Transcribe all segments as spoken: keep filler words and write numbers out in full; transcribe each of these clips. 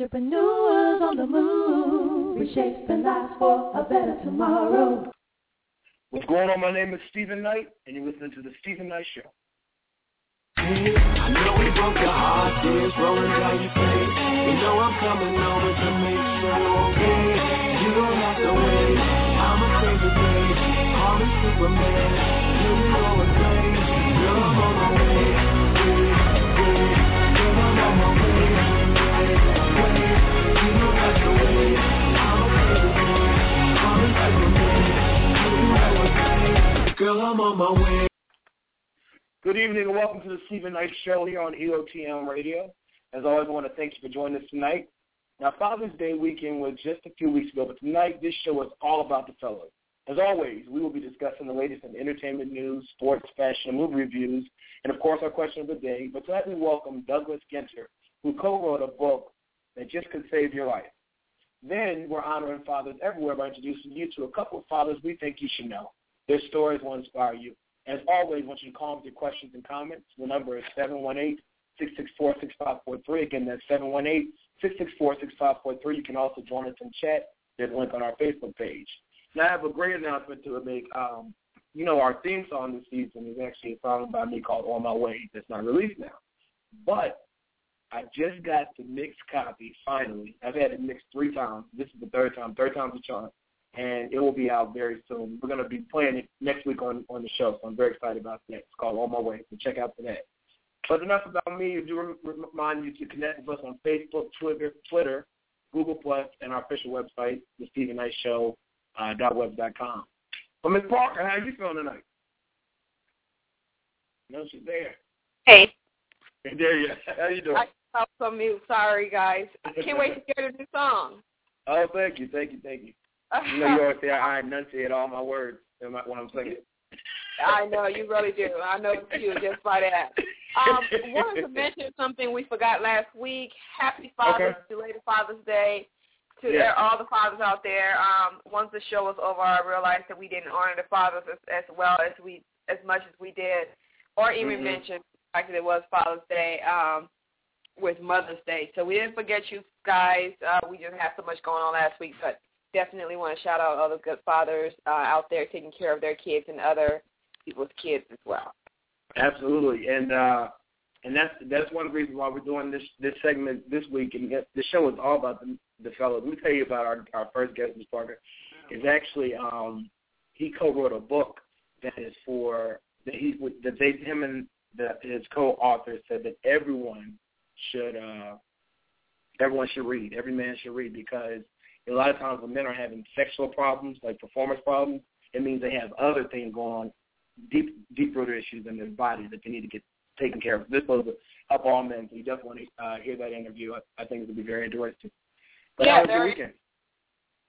Entrepreneurs on the move, reshaping lives for a better tomorrow. What's going on? My name is Steven Knight, and you're listening to The Steven Knight Show. I know we broke your heart, tears rolling down your face. You know I'm coming over to make sure you're okay. You don't have to wait, I'm a crazy babe, I'm a Superman. You know a place, you're on my way. Wait, wait, you're on my way. Wait, wait, you don't have to wait, I'm a crazy babe, I'm a Superman. You know a place, girl, I'm on my way. Good evening and welcome to the Steven Knight Show here on E O T M Radio. As always, I want to thank you for joining us tonight. Now, Father's Day weekend was just a few weeks ago, but tonight this show is all about the fellas. As always, we will be discussing the latest in entertainment news, sports, fashion, movie reviews, and, of course, our question of the day. But tonight we welcome Douglas Ginter, who co-wrote a book that just could save your life. Then we're honoring fathers everywhere by introducing you to a couple of fathers we think you should know. Their stories will inspire you. As always, once you call with your questions and comments, the number is seven one eight, six six four, six five four three. Again, that's seven one eight, six six four, six five four three. You can also join us in chat. There's a link on our Facebook page. Now, I have a great announcement to make. Um, you know, our theme song this season is actually a song by me called On My Way that's not released now. But I just got the mixed copy, finally. I've had it mixed three times. This is the third time. Third time's a charm. And it will be out very soon. We're going to be playing it next week on, on the show, so I'm very excited about that. It's called On My Way, so check out for that. But enough about me. I do remind you to connect with us on Facebook, Twitter, Twitter, Google Plus, and our official website, the steven knight show dot web dot com. But Miz Parker, how are you feeling tonight? No, she's there. Hey. Hey, there you are. How you doing? I was on mute. Sorry, guys. I can't wait to hear the new song. Oh, thank you, thank you, thank you. You know, you always say I enunciate all my words in my, when I'm singing. I know, you really do. I know it's you just by that. Um, I wanted to mention something we forgot last week. Happy Father's, okay. Belated Father's Day to yeah. all the fathers out there. Um, once the show was over, I realized that we didn't honor the fathers as, as well as we as much as we did, or even mm-hmm. mention the fact that it was Father's Day um, with Mother's Day. So we didn't forget you guys. Uh, we just had so much going on last week, but definitely want to shout out all the good fathers uh, out there taking care of their kids and other people's kids as well. Absolutely, and uh, and that's that's one of the reasons why we're doing this this segment this week. And the show is all about the, the fellows. Let me tell you about our, our first guest, Miz Parker. Is actually um, he co-wrote a book that is for that he that they him and the, his co-author said that everyone should uh, everyone should read. Every man should read because a lot of times when men are having sexual problems, like performance problems, it means they have other things going on, deep, deep-rooted issues in their body that they need to get taken care of. This was up all men, so you definitely want to uh, hear that interview. I, I think it would be very interesting. But yeah, how was your weekend?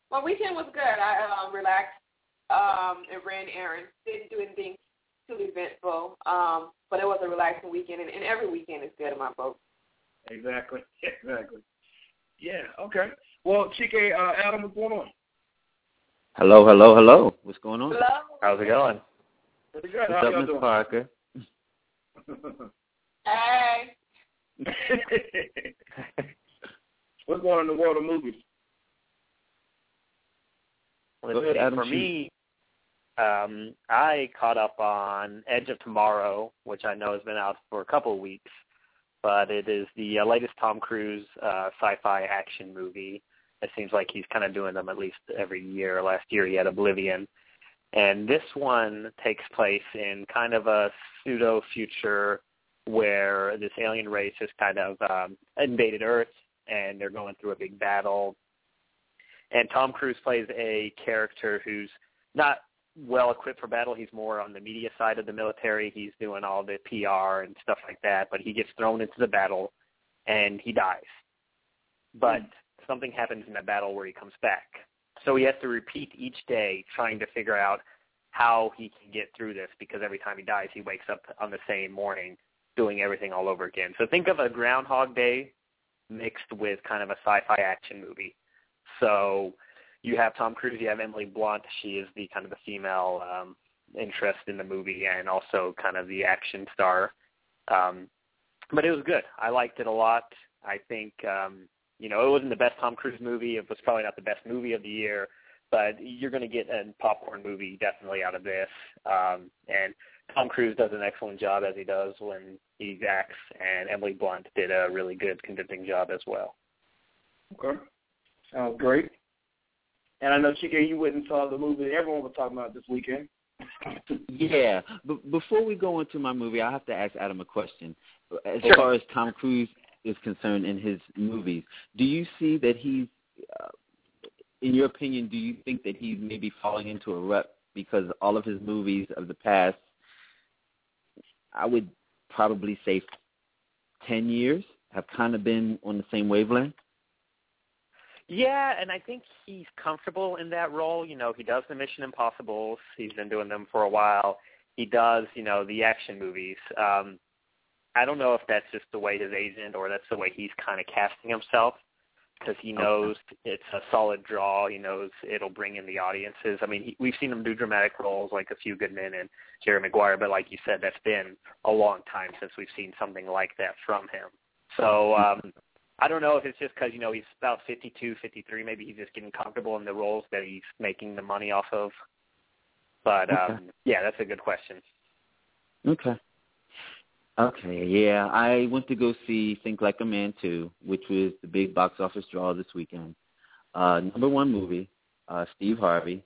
My weekend was good. I uh, relaxed um, and ran errands. Didn't do anything too eventful, um, but it was a relaxing weekend, and, and every weekend is good in my book. Exactly, exactly. Yeah, okay. Well, Chike, uh, Adam, what's going on? Hello, hello, hello. What's going on? Hello. How's it going? Pretty good. What's How up, y'all Miz Doing? Parker? Hey. What's going on in the world of movies? Well, good, Adam, for you. me, um, I caught up on Edge of Tomorrow, which I know has been out for a couple of weeks, but it is the uh, latest Tom Cruise uh, sci-fi action movie. It seems like he's kind of doing them at least every year. Last year he had Oblivion. And this one takes place in kind of a pseudo-future where this alien race has kind of um, invaded Earth, and they're going through a big battle. And Tom Cruise plays a character who's not well equipped for battle. He's more on the media side of the military. He's doing all the P R and stuff like that, but he gets thrown into the battle and he dies. But mm-hmm. something happens in that battle where he comes back. So he has to repeat each day trying to figure out how he can get through this, because every time he dies, he wakes up on the same morning doing everything all over again. So think of a Groundhog Day mixed with kind of a sci-fi action movie. So you have Tom Cruise, you have Emily Blunt. She is the kind of the female um, interest in the movie and also kind of the action star. Um, but it was good. I liked it a lot. I think um, You know, it wasn't the best Tom Cruise movie. It was probably not the best movie of the year, but you're going to get a popcorn movie definitely out of this. Um, and Tom Cruise does an excellent job, as he does when he acts, and Emily Blunt did a really good, convincing job as well. Okay. Sounds great. And I know, Chike, you went and saw the movie that everyone was talking about this weekend. Yeah. But before we go into my movie, I have to ask Adam a question. As sure. far as Tom Cruise is concerned in his movies, do you see that he's, uh, in your opinion, do you think that he's maybe falling into a rut because all of his movies of the past, I would probably say ten years, have kind of been on the same wavelength? Yeah, and I think he's comfortable in that role. You know, he does the Mission Impossibles. He's been doing them for a while. He does, you know, the action movies. Um, I don't know if that's just the way his agent or that's the way he's kind of casting himself, because he knows okay. it's a solid draw. He knows it'll bring in the audiences. I mean, he, we've seen him do dramatic roles like A Few Good Men and Jerry Maguire, but like you said, that's been a long time since we've seen something like that from him. So um I don't know if it's just because, you know, he's about fifty-two, fifty-three. Maybe he's just getting comfortable in the roles that he's making the money off of. But, um, okay. yeah, that's a good question. Okay. Okay, yeah. I went to go see Think Like a Man two, which was the big box office draw this weekend. Uh, number one movie, uh, Steve Harvey,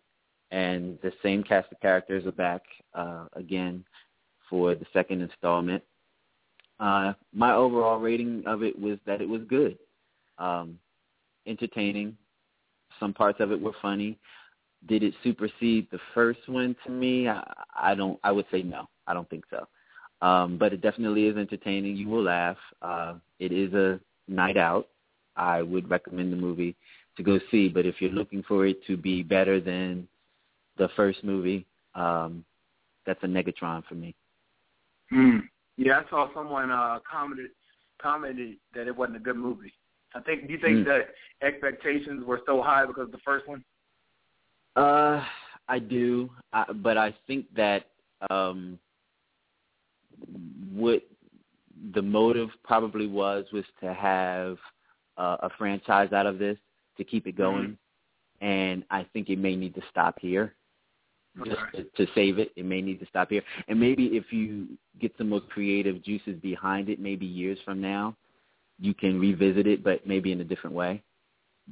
and the same cast of characters are back uh, again for the second installment. Uh, my overall rating of it was that it was good, um, entertaining. Some parts of it were funny. Did it supersede the first one to me? I, I don't. I would say no. I don't think so. Um, but it definitely is entertaining. You will laugh. Uh, it is a night out. I would recommend the movie to go see. But if you're looking for it to be better than the first movie, um, that's a Negatron for me. Hmm. Yeah, I saw someone uh, commented commented that it wasn't a good movie. I think. Do you think mm. that expectations were so high because of the first one? Uh, I do, I, but I think that um, what the motive probably was was to have uh, a franchise out of this to keep it going, mm-hmm. and I think it may need to stop here. Just to, to save it, it may need to stop here. And maybe if you get some more creative juices behind it, maybe years from now, you can revisit it, but maybe in a different way.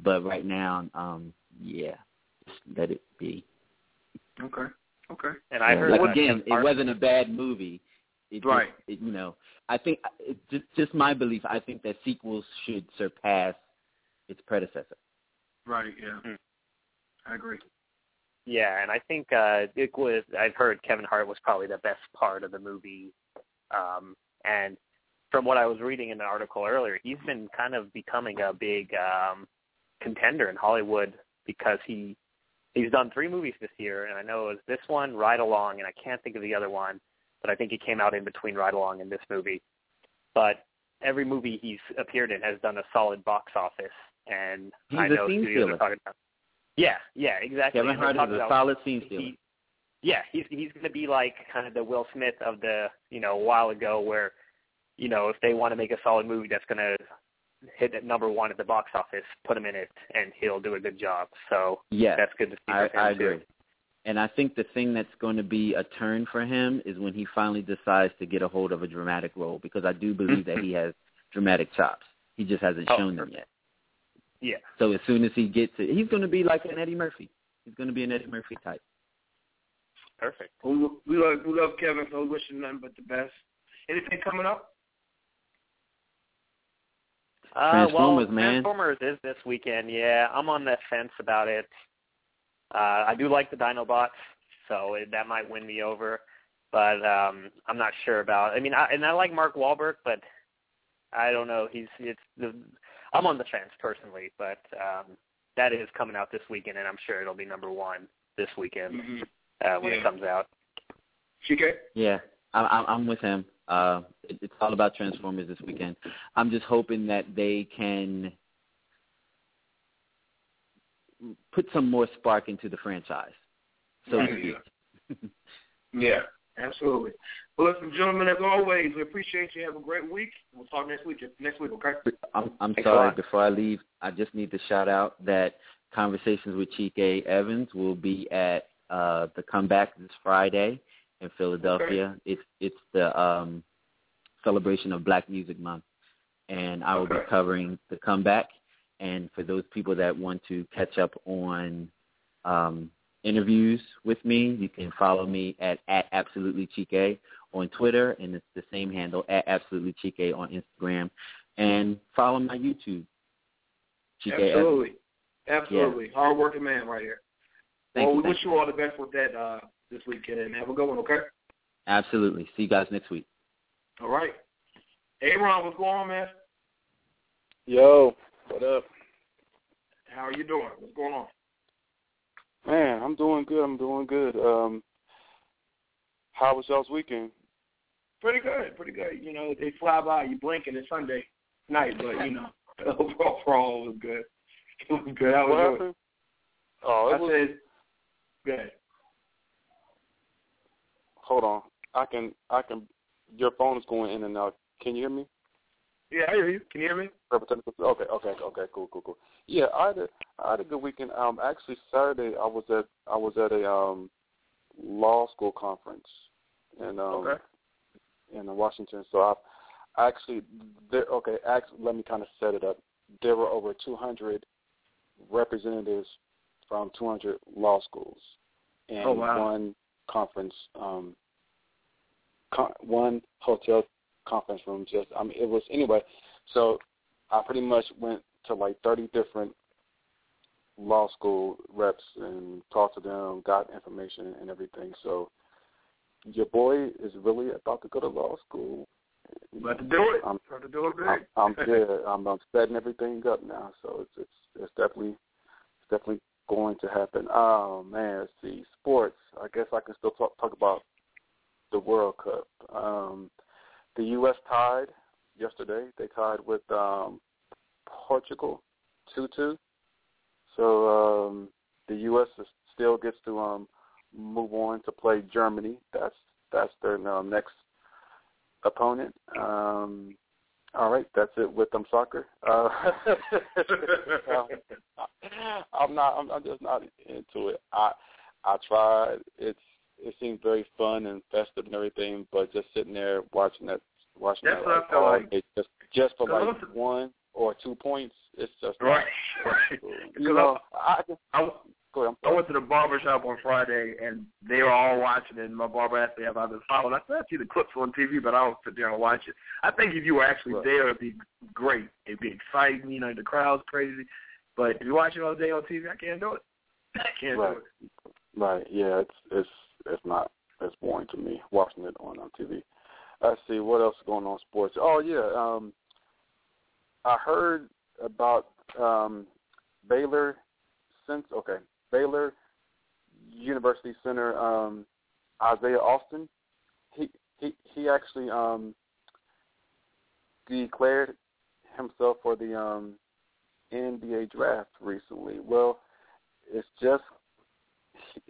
But right now, um, yeah, just let it be. Okay, okay. And I heard, like, again, it wasn't a bad movie. It right. Just, it, you know, I think, it, just, just my belief, I think that sequels should surpass its predecessor. Right, yeah. Mm. I agree. Yeah, and I think uh, it was, I've heard Kevin Hart was probably the best part of the movie. Um, and from what I was reading in an article earlier, he's been kind of becoming a big um, contender in Hollywood because he he's done three movies this year, and I know it was this one, Ride Along, and I can't think of the other one, but I think it came out in between Ride Along and this movie. But every movie he's appeared in has done a solid box office, and he's I know studios are talking about. Yeah, yeah, exactly. Kevin Hart is a solid scene stealer. He, yeah, he's he's going to be like kind of the Will Smith of the, you know, a while ago where, you know, if they want to make a solid movie that's going to hit at number one at the box office, put him in it, and he'll do a good job. So yes, that's good to see. I, I agree. Too. And I think the thing that's going to be a turn for him is when he finally decides to get a hold of a dramatic role, because I do believe that he has dramatic chops. He just hasn't oh, shown them yet. Yeah. So as soon as he gets it, he's going to be like an Eddie Murphy. He's going to be an Eddie Murphy type. Perfect. We, we, love, we love Kevin, so we wish him nothing but the best. Anything coming up? Transformers, uh, well, man. Transformers is this weekend, yeah. I'm on the fence about it. Uh, I do like the Dinobots, so it, that might win me over. But um, I'm not sure about it. I mean, I, and I like Mark Wahlberg, but I don't know. He's it's the I'm on the fence personally, but um, that is coming out this weekend, and I'm sure it'll be number one this weekend mm-hmm. uh, when yeah. it comes out. Chike? Yeah, I, I'm with him. Uh, it, it's all about Transformers this weekend. I'm just hoping that they can put some more spark into the franchise. So yeah, yeah. Absolutely. Well, listen, gentlemen, as always, we appreciate you. Have a great week. We'll talk next week. Next week, okay? I'm, I'm sorry. Before I leave, I just need to shout out that Conversations with Chike Evans will be at uh, the Comeback this Friday in Philadelphia. Okay. It's it's the um, celebration of Black Music Month, and I will okay. be covering the Comeback. And for those people that want to catch up on um, interviews with me, you can follow me at, at AbsolutelyChike on Twitter, and it's the same handle, at AbsolutelyChike on Instagram. And follow my YouTube. Chike Absolutely. Evans. Absolutely. Yeah. Hard-working man right here. Thank well, you, we wish you all the best with that uh, this weekend, and have a good one, okay? Absolutely. See you guys next week. All right. Hey, Ron, what's going on, man? Yo, what up? How are you doing? What's going on? Man, I'm doing good. I'm doing good. Um, how was y'all's weekend? Pretty good. Pretty good. You know, they fly by. You blink and it's Sunday night, but, you know, overall it was good. It was good. How was yours? Oh, it I was said, good. Hold on. I can, I can, your phone is going in and out. Can you hear me? Yeah, I hear you. Can you hear me? Okay, okay, okay, cool, cool, cool. Yeah, I had a, I had a good weekend. Um, actually, Saturday I was at, I was at a um, law school conference, in um, okay. in Washington. So I, I actually, there. Okay, actually, let me kind of set it up. There were over two hundred representatives from two hundred law schools, and oh, wow. one conference, um, con- one hotel conference room. Just, I mean, it was anyway. So I pretty much went to like thirty different law school reps and talked to them, got information and everything. So your boy is really about to go to law school. About to do it. I'm about to do it big. I'm good. I'm, I'm setting everything up now. So it's it's it's definitely it's definitely going to happen. Oh man, let's see, sports. I guess I can still talk talk about the World Cup. Um, the U S tied. Yesterday they tied with um, Portugal two two. So um, the U S is, still gets to um, move on to play Germany. That's that's their um, next opponent. Um, all right, that's it with them soccer. Uh, I'm not. I'm, I'm just not into it. I I tried. It's it seemed very fun and festive and everything, but just sitting there watching that. Watching That's that, what like, I feel like. It's just, just for like listen. one or two points, it's just right. Right. You know, I, I, I, go ahead, I went to the barbershop on Friday, and they were all watching, and my barber asked me if I've been following. I said, I see the clips on T V, but I don't sit there and watch it. I think if you were actually right. there, it'd be great. It'd be exciting. You know, the crowd's crazy. But if you watch it all day on T V, I can't do it. I can't right. do it. Right. Yeah. It's it's it's not it's boring to me watching it on, on T V. Let's see, what else is going on in sports? Oh, yeah, um, I heard about um, Baylor, since, okay, Baylor University Center, um, Isaiah Austin. He he, he actually um, declared himself for the um, N B A draft recently. Well, it's just,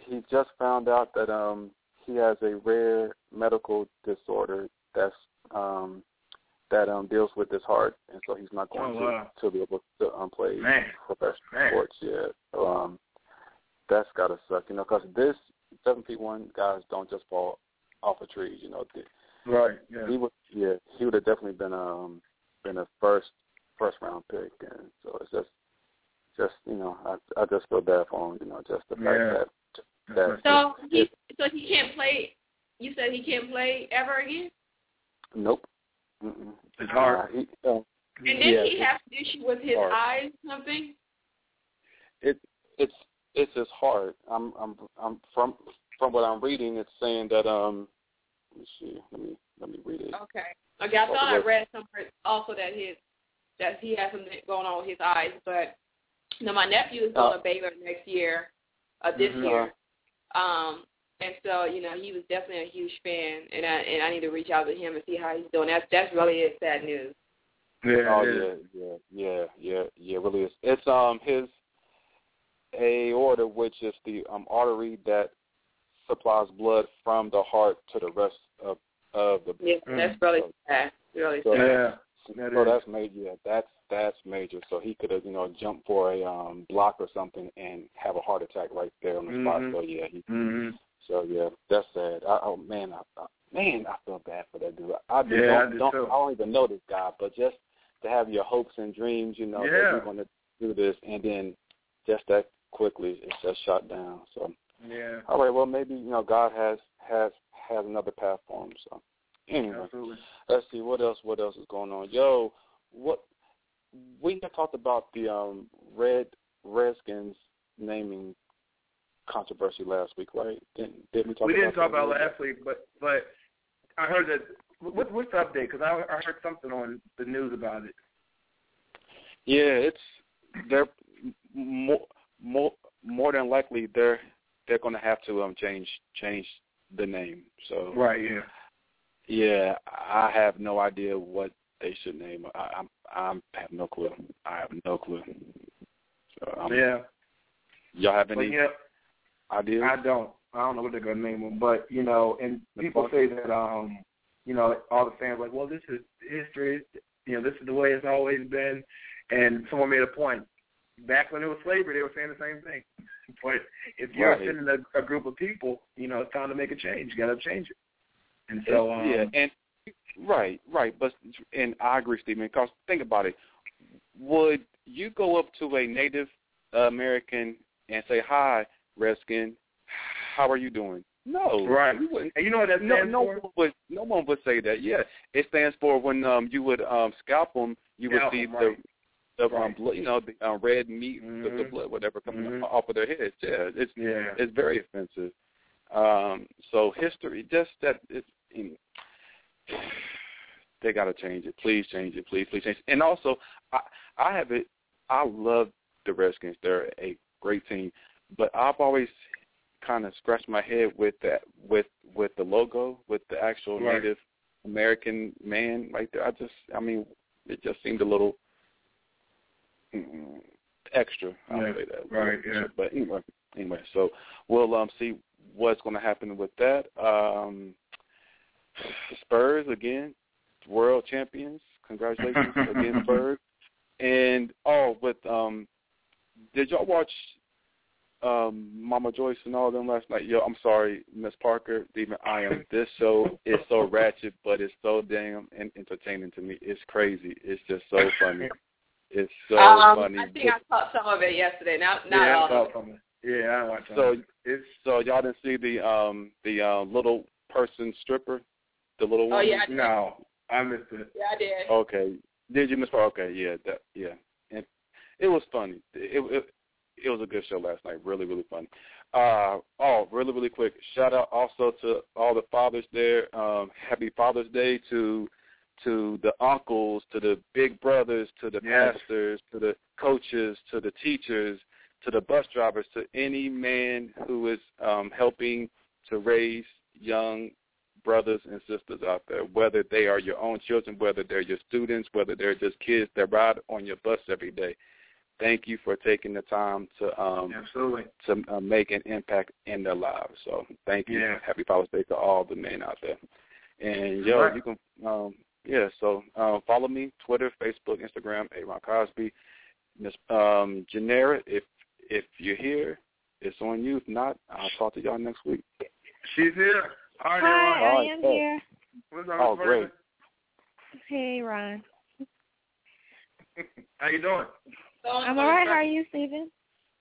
he just found out that um, he has a rare medical disordiThat's um, that um, deals with his heart, and so he's not going oh, to, wow. to be able to um, play Man. professional Man. sports yet. So, um, that's gotta suck, you know, because this seven feet one guys don't just fall off of trees, you know. Right. Yeah. He would, yeah, he would have definitely been um been a first first round pick, and so it's just just you know I I just feel bad for him, you know, just the fact yeah. that that so it, he it, so he can't play. You said he can't play ever again? Nope. Mm-mm. It's hard. Uh, he, um, and did yeah, he have an issue with his hard. eyes or something? It it's it's his heart. I'm I'm I'm from from what I'm reading, it's saying that um let me see, let me let me read it. Okay. Okay, I thought I read somewhere also that his that he has something going on with his eyes, but you know, my nephew is going uh, to Baylor next year, uh, this mm-hmm. year. Um And so, you know, he was definitely a huge fan, and I and I need to reach out to him and see how he's doing. That's that's really is sad news. Yeah, oh, yeah, yeah, yeah, yeah, yeah. Really is. It's um his aorta, which is the um artery that supplies blood from the heart to the rest of of the. Yeah, that's really so, sad. Really so sad. Yeah. That so is. that's major. Yeah, that's that's major. So he could have, you know, jumped for a um, block or something and have a heart attack right there on the mm-hmm. spot. So yeah, he. Mm-hmm. So yeah, that's sad. I, oh man, I, I man, I feel bad for that dude. I just, yeah, don't, I, just don't, so. I don't even know this guy, but just to have your hopes and dreams, you know, yeah. that you're going to do this, and then just that quickly, it's just shot down. So yeah. All right. Well, maybe, you know, God has has has another path for him. So. Anyway, Absolutely. let's see what else. What else is going on? Yo, what we talked about the um, Red Redskins naming controversy last week, right? Didn't, didn't we talk? We didn't about talk about last week, but but I heard that. What, what's the update? Because I, I heard something on the news about it. Yeah, it's they're more more more than likely they're they're going to have to um change change the name. So right, yeah. Yeah, I have no idea what they should name. I, I, I have no clue. I have no clue. So, um, yeah. Y'all have any yeah, ideas? I don't. I don't know what they're going to name them. But, you know, and people say that, um, you know, all the fans are like, well, this is history. You know, this is the way it's always been. And someone made a point. Back when it was slavery, they were saying the same thing. But if you're right. sending a, a group of people, you know, it's time to make a change. You got to change it. And so, um, yeah, and right, right, but and I agree, Steven. Because think about it: would you go up to a Native American and say, "Hi, Redskin, how are you doing"? No, right. You wouldn't. And you know what that stands no, for? No one would. No one would say that. Yeah, it stands for when um, you would um, scalp them, you would scalp see them, right. the the right. um, blood, you know, the uh, red meat, mm-hmm. the, the blood, whatever coming mm-hmm. off of their heads. Yeah, it's yeah. it's very offensive. Um, so history, just that it's, you know, they got to change it. Please change it. Please, please change it. And also, I, I have it. I love the Redskins. They're a great team, but I've always kind of scratched my head with that, with, with the logo, with the actual right. Native American man right there. I just, I mean, it just seemed a little mm, extra. I'll yeah. say that. Right. Yeah. But anyway, anyway, so we'll um, see what's going to happen with that. Um, Spurs, again, world champions. Congratulations again, Spurs. And, oh, with, um, did y'all watch um, Mama Joyce and all of them last night? Yo, I'm sorry, Miss Parker, even I am. This show is so ratchet, but it's so damn entertaining to me. It's crazy. It's just so funny. It's so um, funny. I think I caught some of it yesterday. Not, not yeah, all of it. Yeah, I watch that. So, it's, so y'all didn't see the um, the uh, little person stripper, the little one? Oh, yeah, I did. No, I missed it. Yeah, I did. Okay. Did you miss it? Okay, yeah, that, yeah. And it was funny. It, it it was a good show last night. Really, really funny. Uh, oh, really, really quick. Shout out also to all the fathers there. Um, happy Father's Day to to the uncles, to the big brothers, to the yes. pastors, to the coaches, to the teachers, to the bus drivers, to any man who is um, helping to raise young brothers and sisters out there, whether they are your own children, whether they're your students, whether they're just kids that ride on your bus every day. Thank you for taking the time to um, Absolutely. to uh, make an impact in their lives. So thank you. Yeah. Happy Father's Day to all the men out there. And, yo, right. you can, um, yeah, so uh, follow me, Twitter, Facebook, Instagram, Aaron Cosby. Miss um, Janera, if If you're here, it's on you. If not, I'll talk to y'all next week. She's here. All right, Hi, Ron. I am oh. here. What's on oh, great. Hey, Ron. How you doing? I'm all right. How are you, Steven?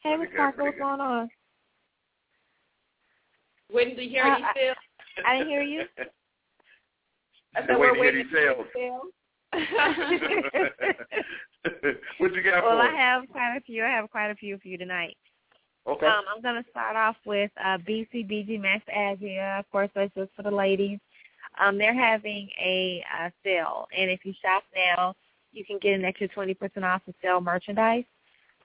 Hey, what's going on? Waiting to hear uh, you still. I, I didn't hear you. I said we're waiting to hear you still. What you got well, for Well, I have quite a few. I have quite a few for you tonight. Okay. Um, I'm going to start off with uh, B C B G Max Azria. Of course, that's just for the ladies. Um, they're having a uh, sale, and if you shop now, you can get an extra twenty percent off of sale merchandise.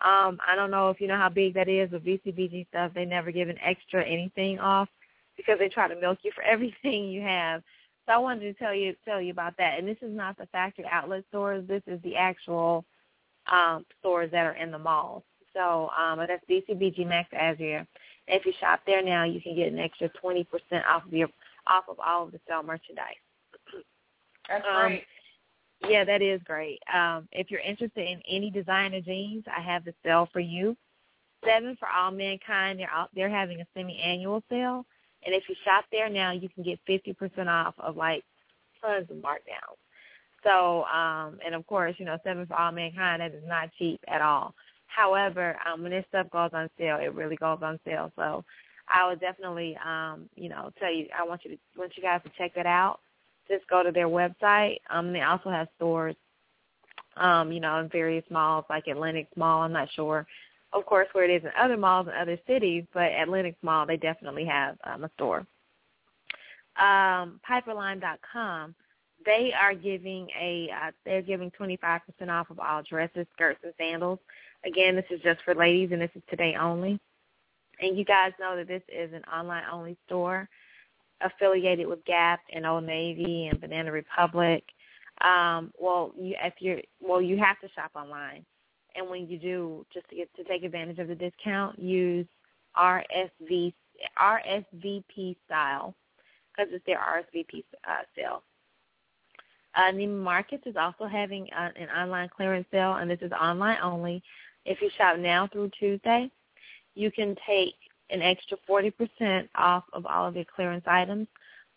Um, I don't know if you know how big that is, but B C B G stuff, they never give an extra anything off because they try to milk you for everything you have. So I wanted to tell you tell you about that. And this is not the factory outlet stores. This is the actual um, stores that are in the malls. So um, that's B C B G Max Azria. If you shop there now, you can get an extra twenty percent off of your off of all of the sale merchandise. That's um, great. Yeah, that is great. Um, if you're interested in any designer jeans, I have the sale for you. Seven for All Mankind, they're out, they're having a semi-annual sale. And if you shop there now, you can get fifty percent off of, like, tons of markdowns. So, um, and, of course, you know, Seven for All Mankind, that is not cheap at all. However, um, when this stuff goes on sale, it really goes on sale. So I would definitely, um, you know, tell you, I want you to want you guys to check that out. Just go to their website. Um, they also have stores, um, you know, in various malls, like Atlantic Mall. I'm not sure, of course, where it is in other malls and other cities, but Atlantic Mall, they definitely have um, a store. Um, Piperlime dot com, they are giving a uh, they're giving twenty-five percent off of all dresses, skirts, and sandals. Again, this is just for ladies, and this is today only. And you guys know that this is an online-only store affiliated with Gap and Old Navy and Banana Republic. Um, well, you, if you're well, you have to shop online, and when you do, just to get to take advantage of the discount, use R S V R S V P style because it's their R S V P uh, sale. Uh, Neiman Marcus is also having uh, an online clearance sale, and this is online only. If you shop now through Tuesday, you can take an extra forty percent off of all of your clearance items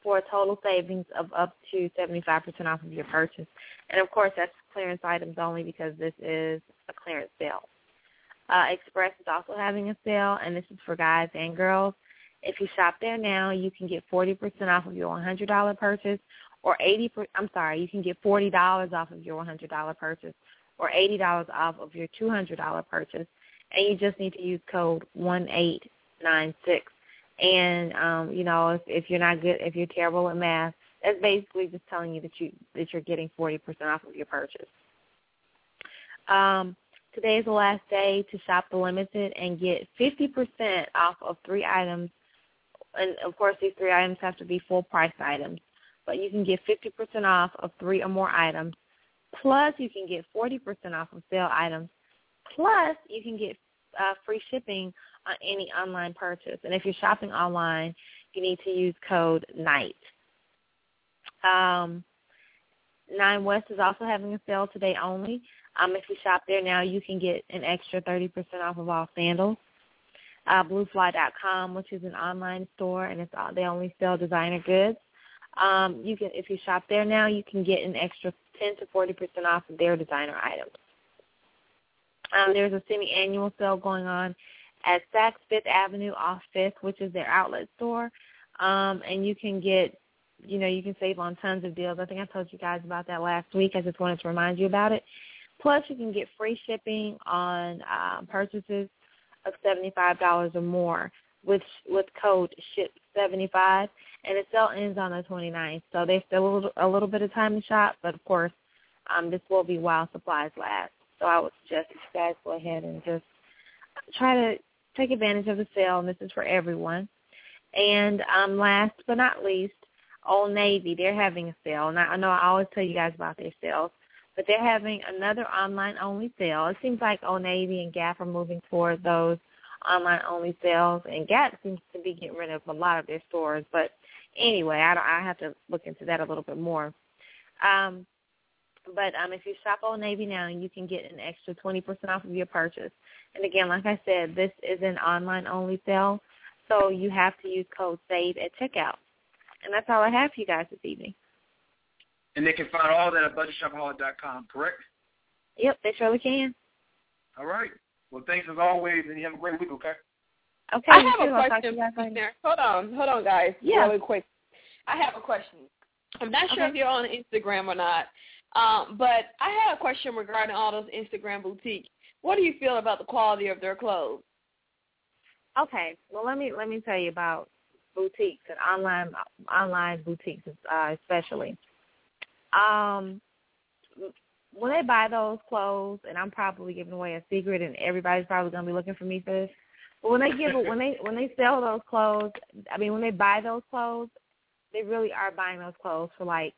for a total savings of up to seventy-five percent off of your purchase. And, of course, that's clearance items only because this is a clearance sale. Uh, Express is also having a sale, and this is for guys and girls. If you shop there now, you can get forty percent off of your one hundred dollars purchase or eighty percent I'm sorry, you can get forty dollars off of your one hundred dollars purchase or eighty dollars off of your two hundred dollars purchase, and you just need to use code one eight nine six, and um, you know if, if you're not good, if you're terrible at math, that's basically just telling you that you that you're getting forty percent off of your purchase. Um, today is the last day to shop the limited and get fifty percent off of three items, and of course these three items have to be full price items. But you can get fifty percent off of three or more items, plus you can get forty percent off of sale items, plus you can get uh, free shipping on any online purchase. And if you're shopping online, you need to use code N I G H T. Um, Nine West is also having a sale today only. Um, if you shop there now, you can get an extra thirty percent off of all sandals. Uh, Blue Fly dot com, which is an online store, and it's all, they only sell designer goods. Um, you can, if you shop there now, you can get an extra ten to forty percent off of their designer items. Um, there's a semi-annual sale going on at Saks Fifth Avenue off Fifth, which is their outlet store, um, and you can get, you know, you can save on tons of deals. I think I told you guys about that last week. I just wanted to remind you about it. Plus, you can get free shipping on uh, purchases of seventy-five dollars or more with with code S H I P seventy-five, and the sale ends on the twenty-ninth, so there's still a little, a little bit of time to shop, but, of course, um, this will be while supplies last. So I would suggest that you guys go ahead and just try to take advantage of the sale, and this is for everyone. And um, last but not least, Old Navy, they're having a sale. And I know I always tell you guys about their sales, but they're having another online-only sale. It seems like Old Navy and Gap are moving toward those online-only sales, and Gap seems to be getting rid of a lot of their stores. But anyway, I, don't, I have to look into that a little bit more. Um, but um, if you shop Old Navy now, you can get an extra twenty percent off of your purchase. And, again, like I said, this is an online-only sale, so you have to use code SAVE at checkout. And that's all I have for you guys this evening. And they can find all that at budget shop holiday dot com, correct? Yep, they surely can. All right. Well, thanks as always, and you have a great week, okay? Okay. I have too. a question. Hold on. Hold on, guys. Yeah. Really quick. I have a question. I'm not sure okay. if you're on Instagram or not, um, but I had a question regarding all those Instagram boutiques. What do you feel about the quality of their clothes? Okay, well let me let me tell you about boutiques and online online boutiques uh, especially. Um, when they buy those clothes, and I'm probably giving away a secret, and everybody's probably gonna be looking for me for this. But when they give when they when they sell those clothes, I mean when they buy those clothes, they really are buying those clothes for like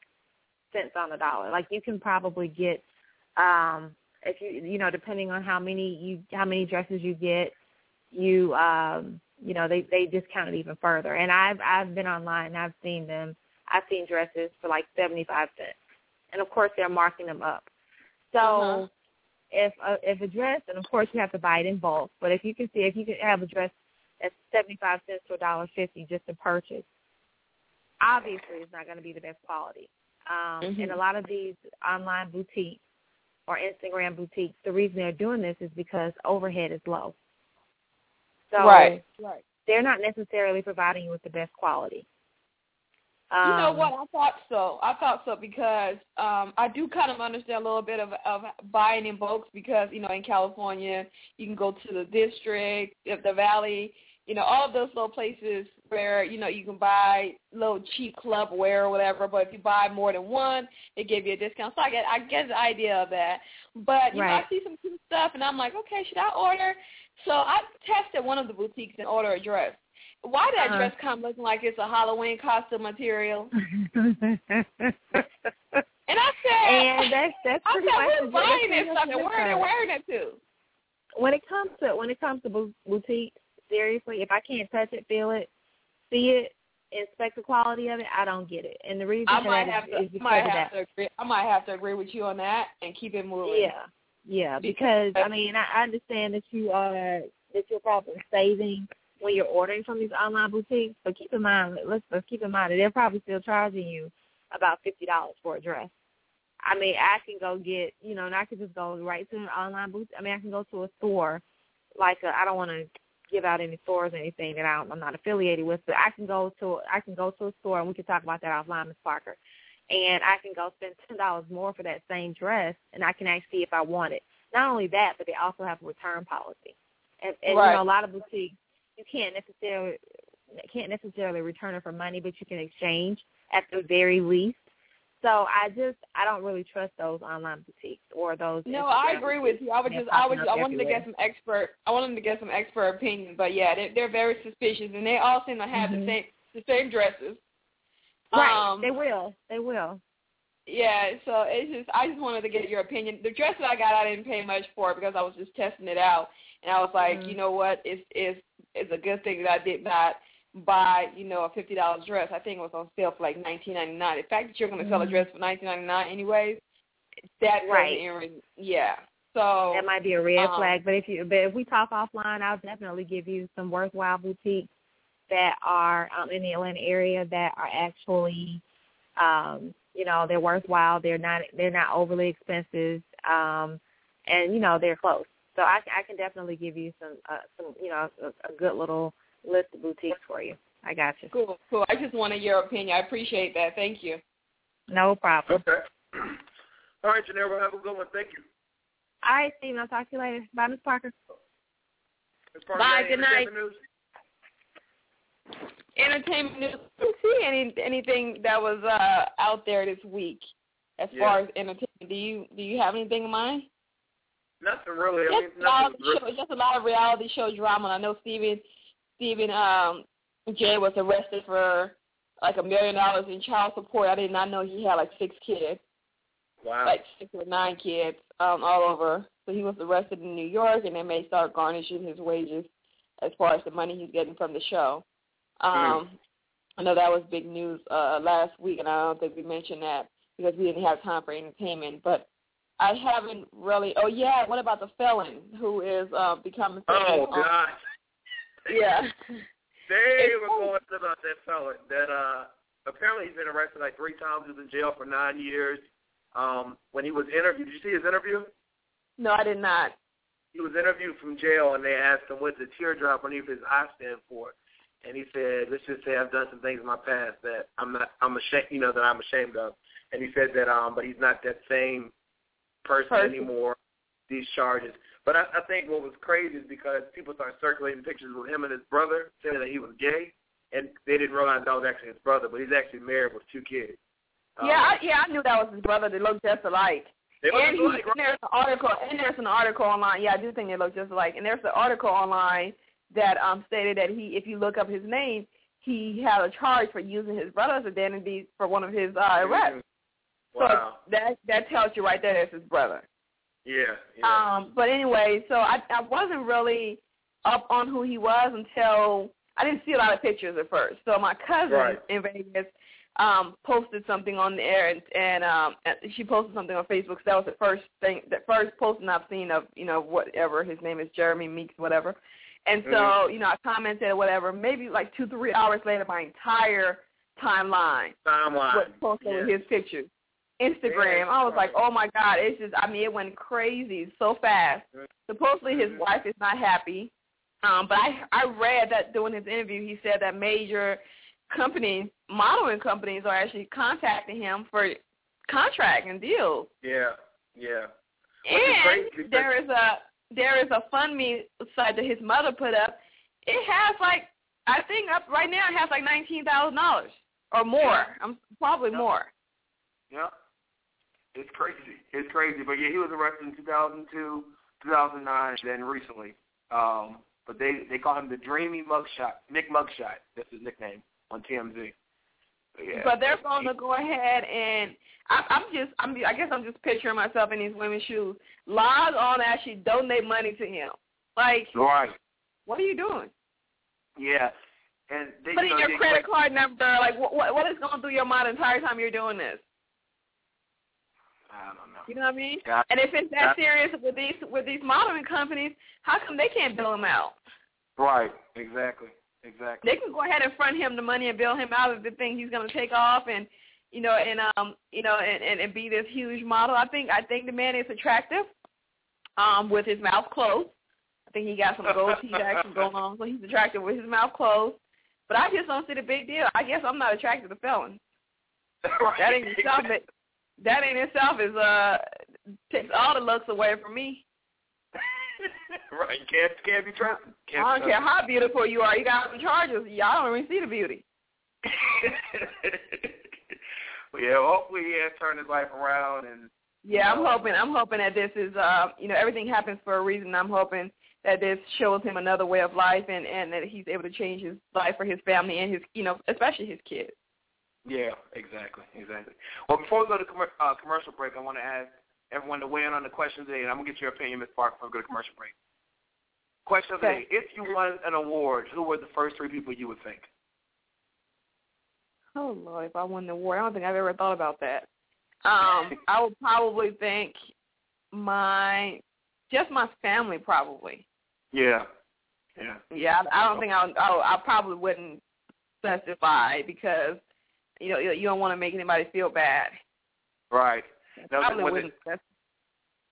cents on the dollar. Like you can probably get. Um, If you you know, depending on how many you how many dresses you get, you um, you know they, they discount it even further. And I've I've been online and I've seen them. I've seen dresses for like seventy-five cents. and, of course, they're marking them up. So uh-huh. if, a, if a dress, and, of course, you have to buy it in bulk, but if you can see, if you can have a dress that's seventy-five cents to a dollar fifty just to purchase, obviously it's not going to be the best quality. Um, mm-hmm. And a lot of these online boutiques or Instagram boutiques, the reason they're doing this is because overhead is low. So right. Right. they're not necessarily providing you with the best quality. Um, you know what? I thought so. I thought so because um, I do kind of understand a little bit of, of buying in bulk because, you know, in California, you can go to the district, the valley, you know, all of those little places where, you know, you can buy little cheap club wear or whatever, but if you buy more than one, they give you a discount. So I get, I get the idea of that. But, you right. know, I see some cute stuff, and I'm like, okay, should I order? So I tested one of the boutiques and ordered a dress. Why did that uh-huh. dress come looking like it's a Halloween costume material? and I said, and that's, that's pretty I said, who's buying this stuff and where are they wearing it to? When it comes to when it comes to boutiques, seriously, if I can't touch it, feel it, see it, inspect the quality of it, I don't get it. And the reason I might have to, is because might have of that. To agree. I might have to agree with you on that and keep it moving. Yeah, yeah, because, because I mean, I understand that you are that you're probably saving when you're ordering from these online boutiques, but keep in mind, let's, let's keep in mind that they're probably still charging you about fifty dollars for a dress. I mean, I can go get, you know, and I can just go right to an online boutique. I mean, I can go to a store, like a, I don't want to give out any stores or anything that I, I'm not affiliated with, but I can go to I can go to a store, and we can talk about that offline, Miz Parker, and I can go spend ten dollars more for that same dress, and I can actually see if I want it. Not only that, but they also have a return policy. And, and right. you know, a lot of boutiques, you can't necessarily can't necessarily return it for money, but you can exchange at the very least. So I just I don't really trust those online boutiques or those. No, I agree with you. I would just I would I wanted everywhere. to get some expert I wanted to get some expert opinion, but yeah, they're, they're very suspicious, and they all seem to have mm-hmm. the same the same dresses. Right, um, they will, they will. Yeah, so it's just I just wanted to get your opinion. The dress that I got, I didn't pay much for because I was just testing it out, and I was like, mm-hmm. you know what, it's it's. It's a good thing that I did not buy, you know, a fifty dollars dress. I think it was on sale for like nineteen ninety-nine. The fact that you're going to mm-hmm. sell a dress for nineteen ninety-nine anyways, that right, yeah. So that might be a red um, flag. But if you, but if we talk offline, I'll definitely give you some worthwhile boutiques that are um, in the Atlanta area that are actually, um, you know, they're worthwhile. They're not, they're not overly expensive, um, and you know, they're close. So I, I can definitely give you some, uh, some you know, a, a good little list of boutiques for you. I got you. Cool, cool. I just wanted your opinion. I appreciate that. Thank you. No problem. Okay. All right, Janelle, well, have a good one. Thank you. All right, Steven. I'll talk to you later. Bye, Miz Parker. Miz Parker. Bye. Good night. News? Entertainment news. Did you see any anything that was uh, out there this week as yeah. far as entertainment? Do you do you have anything in mind? Nothing really. I mean, nothing really. Show, just a lot of reality show drama. I know Stephen, Stephen um, Jay was arrested for like a million dollars in child support. I did not know he had like six kids. Wow. Like six or nine kids um, all over. So he was arrested in New York, and they may start garnishing his wages as far as the money he's getting from the show. Um, mm. I know that was big news uh, last week, and I don't think we mentioned that because we didn't have time for entertainment, but I haven't really. Oh yeah, what about the felon who is uh, becoming? Oh God! Yeah, they were going about that felon that uh, apparently he's been arrested like three times. He was in jail for nine years. Um, when he was interviewed, did you see his interview? No, I did not. He was interviewed from jail, and they asked him what the teardrop underneath his eye stand for, and he said, "Let's just say I've done some things in my past that I'm not, I'm ashamed, you know, that I'm ashamed of." And he said that, um, but he's not that same person Perfect. anymore, these charges. But I, I think what was crazy is because people started circulating pictures with him and his brother, saying that he was gay, and they didn't realize that was actually his brother, but he's actually married with two kids. Um, yeah, I, yeah, I knew that was his brother. They look just alike. They look and alike, he, right? there's an article, and there's an article online. Yeah, I do think they look just alike. And there's an article online that um, stated that he, if you look up his name, he had a charge for using his brother's identity for one of his uh, arrests. Mm-hmm. So wow. that that tells you right there that's his brother. Yeah, yeah. Um, but anyway, so I, I wasn't really up on who he was until I didn't see a lot of pictures at first. So my cousin right. in Vegas um, posted something on the air, and, and um, she posted something on Facebook. So that was the first thing, the first posting I've seen of, you know, whatever his name is, Jeremy Meeks, whatever. And so, mm-hmm. you know, I commented, whatever. Maybe like two, three hours later, my entire timeline timeline was posted yeah. with his pictures. Instagram. I was like, oh my God, it's just, I mean, it went crazy so fast. Supposedly his wife is not happy, um, but I I read that during his interview, he said that major companies, modeling companies, are actually contacting him for contract and deals. Yeah, yeah. What's and there is a there is a FundMe site that his mother put up. It has like, I think up right now it has like nineteen thousand dollars or more. Yeah. I'm probably yeah. more. Yeah. It's crazy. It's crazy. But, yeah, he was arrested in two thousand two, two thousand nine, and then recently. Um, but they, they call him the Dreamy Mugshot, Nick Mugshot. That's his nickname on T M Z. But, yeah. but they're going to go ahead and I, I'm just, I'm, I guess I'm just picturing myself in these women's shoes. Log on and actually donate money to him. Like, right. what are you doing? Yeah. And they, putting so your they, credit card number, like, what, what is going through your mind the entire time you're doing this? I don't know. You know what I mean? God, and if it's that God. serious with these with these modeling companies, how come they can't bill him out? Right. Exactly. Exactly. They can go ahead and front him the money and bill him out if they think he's going to take off and you know and um you know and, and, and be this huge model. I think I think the man is attractive, um, with his mouth closed. I think he got some gold teeth action going on, so he's attractive with his mouth closed. But I just don't see the big deal. I guess I'm not attracted to felons. Right. That ain't stop it. That in itself is uh takes all the looks away from me. Right, can't can't be trapped. Can't I don't be care how beautiful you are. You got some charges. Y'all don't even see the beauty. Well, yeah, hopefully he has turned his life around. And yeah, know. I'm hoping. I'm hoping that this is uh you know everything happens for a reason. I'm hoping that this shows him another way of life and and that he's able to change his life for his family and his you know especially his kids. Yeah, exactly, exactly. Well, before we go to com- uh, commercial break, I want to ask everyone to weigh in on the question of the day, and I'm going to get your opinion, Miz Park, before we go to commercial break. Question of the day, if you won an award, who were the first three people you would think? Oh, Lord, if I won an award, I don't think I've ever thought about that. Um, I would probably think my, just my family probably. Yeah, yeah. Yeah, I, I don't think I would, I, I probably wouldn't specify because, you know, you don't want to make anybody feel bad. Right. Now, probably they,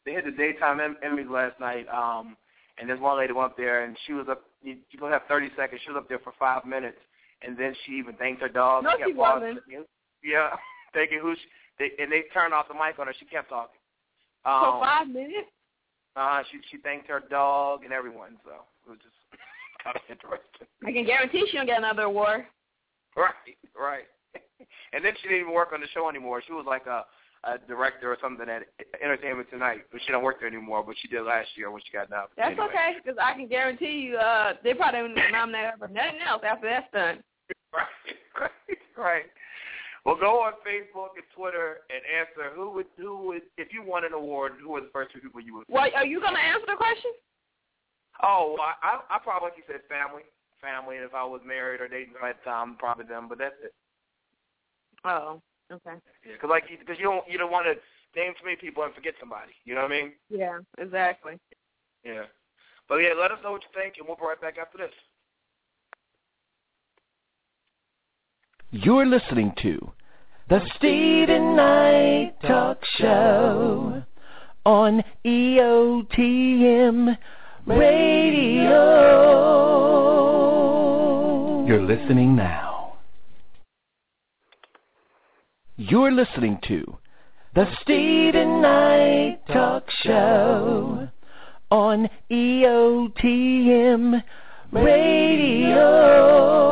they had the daytime Emmys last night, um, and there's one lady went up there, and she was up. You, you don't have thirty seconds. She was up there for five minutes, and then she even thanked her dog. No, she, kept she wasn't. Yeah, thinking who she, they, and they turned off the mic on her. She kept talking. Um, for five minutes? Uh, she she thanked her dog and everyone, so it was just kind of interesting. I can guarantee she don't get another award. Right, right. And then she didn't even work on the show anymore. She was like a, a director or something at Entertainment Tonight, but she don't work there anymore. But she did last year when she got nominated. That's anyway. Okay, because I can guarantee you, uh, they probably didn't nominate her for nothing else after that's done. Right, right, right. Well, go on Facebook and Twitter and answer who would who would if you won an award, who were the first two people you would? Well, are you gonna answer the question? Oh, I, I, I probably, like you said, family, family. And if I was married or dating at the time, probably them. But that's it. Oh, okay. Because like, because you don't you don't want to name too many people and forget somebody. You know what I mean? Yeah, exactly. Yeah, but yeah, let us know what you think, and we'll be right back after this. You're listening to the Steven Knight Talk Show on E O T M Radio. You're listening now. You're listening to the Steven Knight Talk Show on E O T M Radio.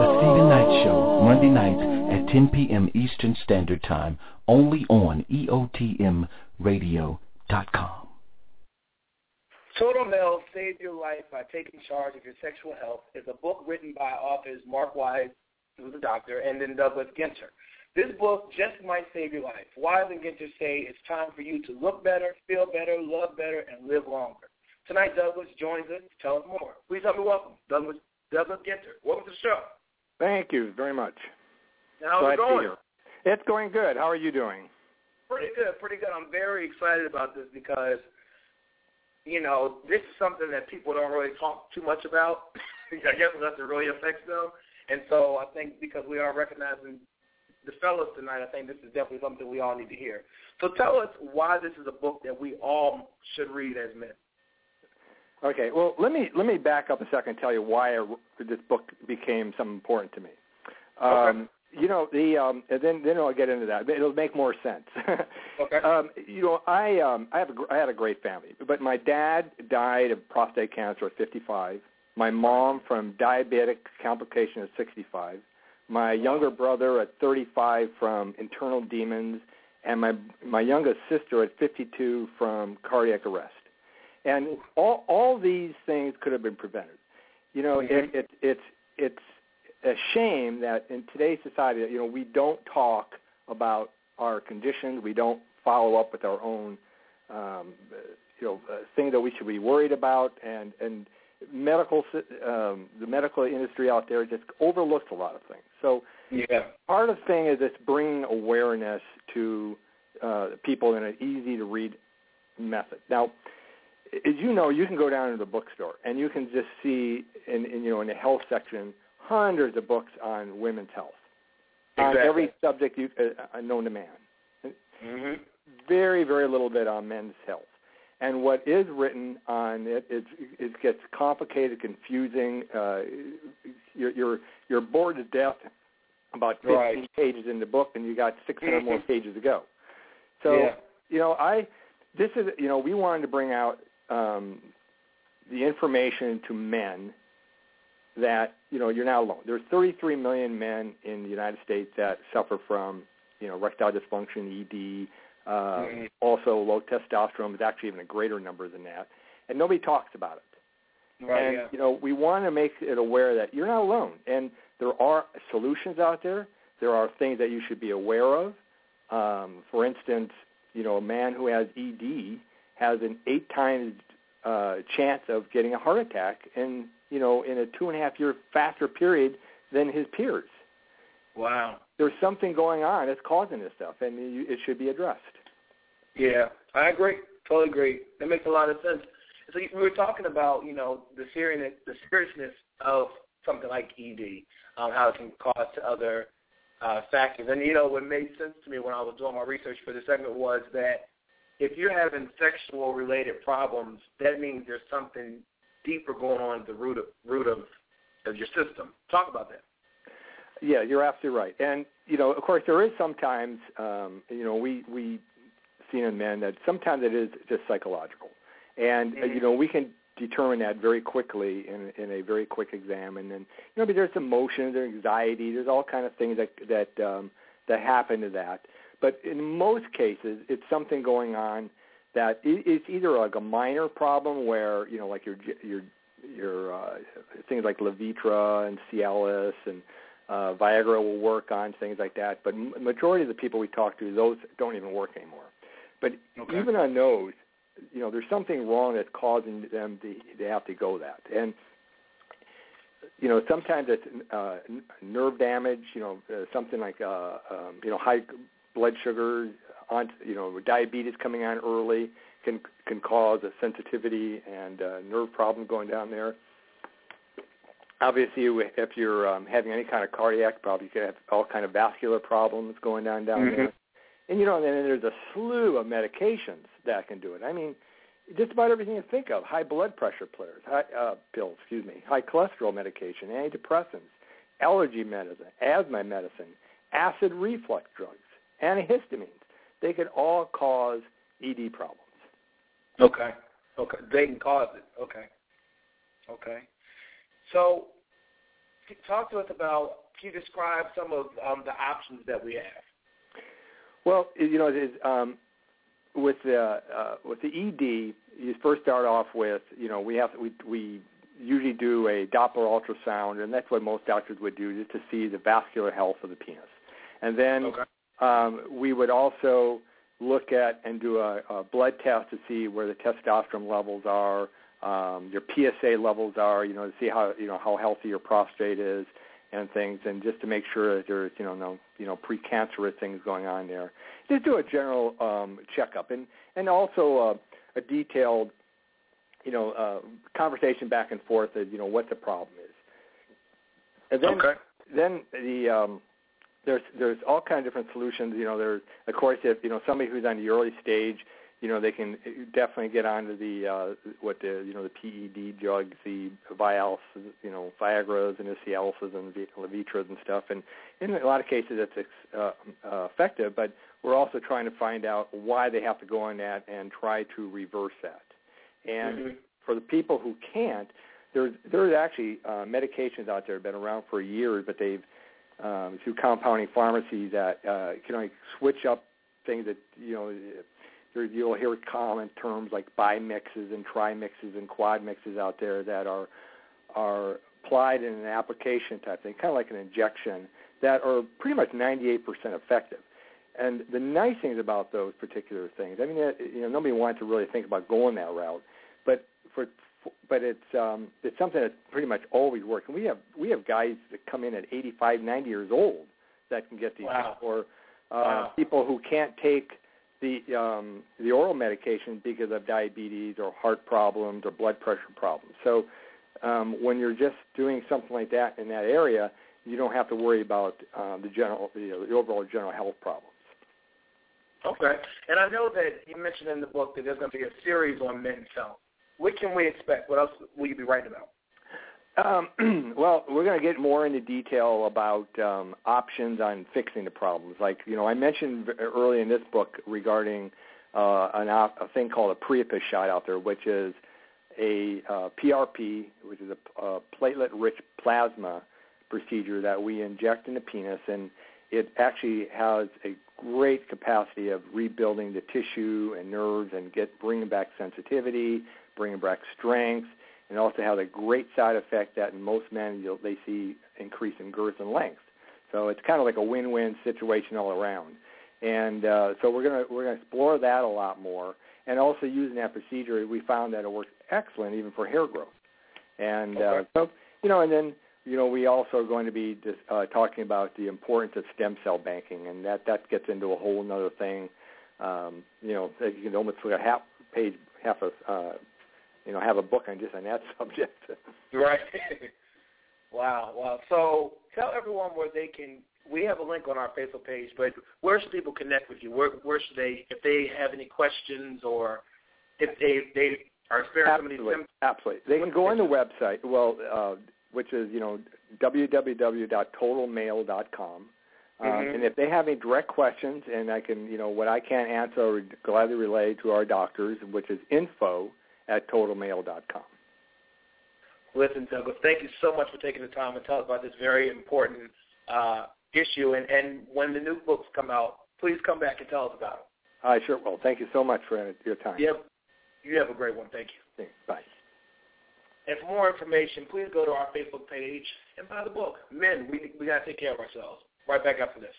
The Steven Knight Show, Monday nights at ten p.m. Eastern Standard Time, only on E O T M radio dot com. Total Male, Save Your Life by Taking Charge of Your Sexual Health is a book written by authors Mark Wahlberg, who's a doctor, and then Douglas Ginter. This book just might save your life. Wise and Ginter say it's time for you to look better, feel better, love better, and live longer. Tonight, Douglas joins us to tell us more. Please help me welcome Douglas, Douglas Ginter. Welcome to the show. Thank you very much. How's it going? It's going good. How are you doing? Pretty good, pretty good. I'm very excited about this because, you know, this is something that people don't really talk too much about. I guess that's what really affects them. And so I think because we are recognizing the fellas tonight, I think this is definitely something we all need to hear. So tell us why this is a book that we all should read as men. Okay, well, let me let me back up a second and tell you why I, this book became something important to me. Um, okay. You know, the um, and then then I'll get into that. It'll make more sense. Okay. Um, you know, I um, I have a, I had a great family, but my dad died of prostate cancer at fifty-five. My mom from diabetic complication at sixty-five. My younger brother at thirty-five from internal demons, and my my youngest sister at fifty-two from cardiac arrest. And all all these things could have been prevented. You know, mm-hmm. it, it, it's it's a shame that in today's society, you know, we don't talk about our conditions. We don't follow up with our own, um, you know, uh, thing that we should be worried about. And and medical um, the medical industry out there just overlooks a lot of things. So yeah. part of the thing is it's bringing awareness to uh, people in an easy to read method. Now, as you know, you can go down to the bookstore and you can just see in, in you know in the health section hundreds of books on women's health, exactly. on every subject you, uh, known to man. Mm-hmm. Very, very little bit on men's health, and what is written on it is it gets complicated, confusing. Uh, you're, you're you're bored to death about fifteen right. pages in the book, and you got six hundred more pages to go. So yeah. you know I this is you know we wanted to bring out. Um, the information to men that, you know, you're not alone. There's thirty-three million men in the United States that suffer from, you know, erectile dysfunction, E D, uh, mm-hmm. also low testosterone. It's actually even a greater number than that. And nobody talks about it. Right, and, yeah. you know, we want to make it aware that you're not alone. And there are solutions out there. There are things that you should be aware of. Um, for instance, you know, a man who has E D has an eight times uh, chance of getting a heart attack in, you know, in a two and a half year faster period than his peers. Wow. There's something going on that's causing this stuff, and it should be addressed. Yeah, I agree. Totally agree. That makes a lot of sense. So we were talking about, you know, the seriousness, the seriousness of something like E D, um, how it can cause to other uh, factors. And, you know, what made sense to me when I was doing my research for the segment was that if you're having sexual-related problems, that means there's something deeper going on at the root of root of, of your system. Talk about that. Yeah, you're absolutely right. And, you know, of course, there is sometimes, um, you know, we we seen in men that sometimes it is just psychological. And, mm-hmm. you know, we can determine that very quickly in, in a very quick exam. And then, you know, but there's emotions, there's anxiety, there's all kind of things that, that, um, that happen to that. But in most cases, it's something going on that it's either like a minor problem where, you know, like your your your uh, things like Levitra and Cialis and uh, Viagra will work on things like that. But majority of the people we talk to, those don't even work anymore. But okay. even on those, you know, there's something wrong that's causing them to, to have to go that. And you know, sometimes it's uh, nerve damage. You know, uh, something like uh, um, you know high blood sugar, on, you know, diabetes coming on early can can cause a sensitivity and a nerve problem going down there. Obviously, if you're um, having any kind of cardiac problem, you can have all kind of vascular problems going down down mm-hmm. there. And, you know, then there's a slew of medications that can do it. I mean, just about everything you think of, high blood pressure players, high, uh, pills, excuse me, high cholesterol medication, antidepressants, allergy medicine, asthma medicine, acid reflux drugs, antihistamines. They could all cause E D problems. Okay. Okay. They can cause it. Okay. Okay. So talk to us about, can you describe some of um, the options that we have? Well, you know, it is, um, with the uh, with the E D, you first start off with, you know, we have we we usually do a Doppler ultrasound, and that's what most doctors would do, just to see the vascular health of the penis. And then okay. Um, we would also look at and do a, a blood test to see where the testosterone levels are, um, your P S A levels are, you know, to see how, you know, how healthy your prostate is, and things, and just to make sure that there's, you know, no, you know, precancerous things going on there. Just do a general um, checkup, and and also uh, a detailed, you know, uh, conversation back and forth as, you know, what the problem is. And then, okay. Then the um, there's there's all kinds of different solutions. You know, there's, of course, if you know somebody who's on the early stage, you know, they can definitely get onto the uh, what the you know the P E D drugs, the Vials, you know, Viagras and the Cialisas and Levitras and stuff. And in a lot of cases, it's uh, uh, effective. But we're also trying to find out why they have to go on that and try to reverse that. And mm-hmm. for the people who can't, there's there's actually uh, medications out there that have been around for years, but they've um, through compounding pharmacies that uh, can only switch up things that you know. You'll hear common terms like bi-mixes and tri-mixes and quad-mixes out there that are are applied in an application type thing, kind of like an injection, that are pretty much ninety-eight percent effective. And the nice things about those particular things, I mean, you know, nobody wants to really think about going that route, but for but it's um, it's something that pretty much always works. And we have we have guys that come in at eighty-five, ninety years old that can get these, wow. or uh, wow. people who can't take the um, the oral medication because of diabetes or heart problems or blood pressure problems. So um, when you're just doing something like that in that area, you don't have to worry about uh, the general, you know, the overall general health problems. Okay. And I know that you mentioned in the book that there's going to be a series on men's health. What can we expect? What else will you be writing about? Um, well, we're going to get more into detail about um, options on fixing the problems. Like, you know, I mentioned early in this book regarding uh, an op- a thing called a Priapus shot out there, which is a uh, P R P, which is a, a platelet-rich plasma procedure that we inject in the penis, and it actually has a great capacity of rebuilding the tissue and nerves and get bringing back sensitivity, bringing back strength, and also has a great side effect that in most men you'll, they see increase in girth and length. So it's kind of like a win-win situation all around. And uh, so we're going to we're going to explore that a lot more. And also using that procedure, we found that it works excellent even for hair growth. And okay. uh, so you know, and then you know, we also are going to be just, uh, talking about the importance of stem cell banking, and that, that gets into a whole another thing. Um, you know, you can almost put a half page, half a uh, you know, have a book on just on that subject. Right. Wow, wow. So tell everyone where they can – we have a link on our Facebook page, but where should people connect with you? Where, where should they – if they have any questions or if they, they are experiencing any symptoms? Absolutely. They can go on the website, well, uh, which is, you know, w w w dot total mail dot com. Um, mm-hmm. And if they have any direct questions, and I can – you know, what I can't answer, I would gladly relay to our doctors, which is info – at total mail dot com. Listen, Douglas, thank you so much for taking the time to tell us about this very important uh, issue. And, and when the new books come out, please come back and tell us about it. I sure will. Thank you so much for your time. Yep. You have a great one. Thank you. Thanks. Bye. And for more information, please go to our Facebook page and buy the book. Men, we we got to take care of ourselves. Right back after this.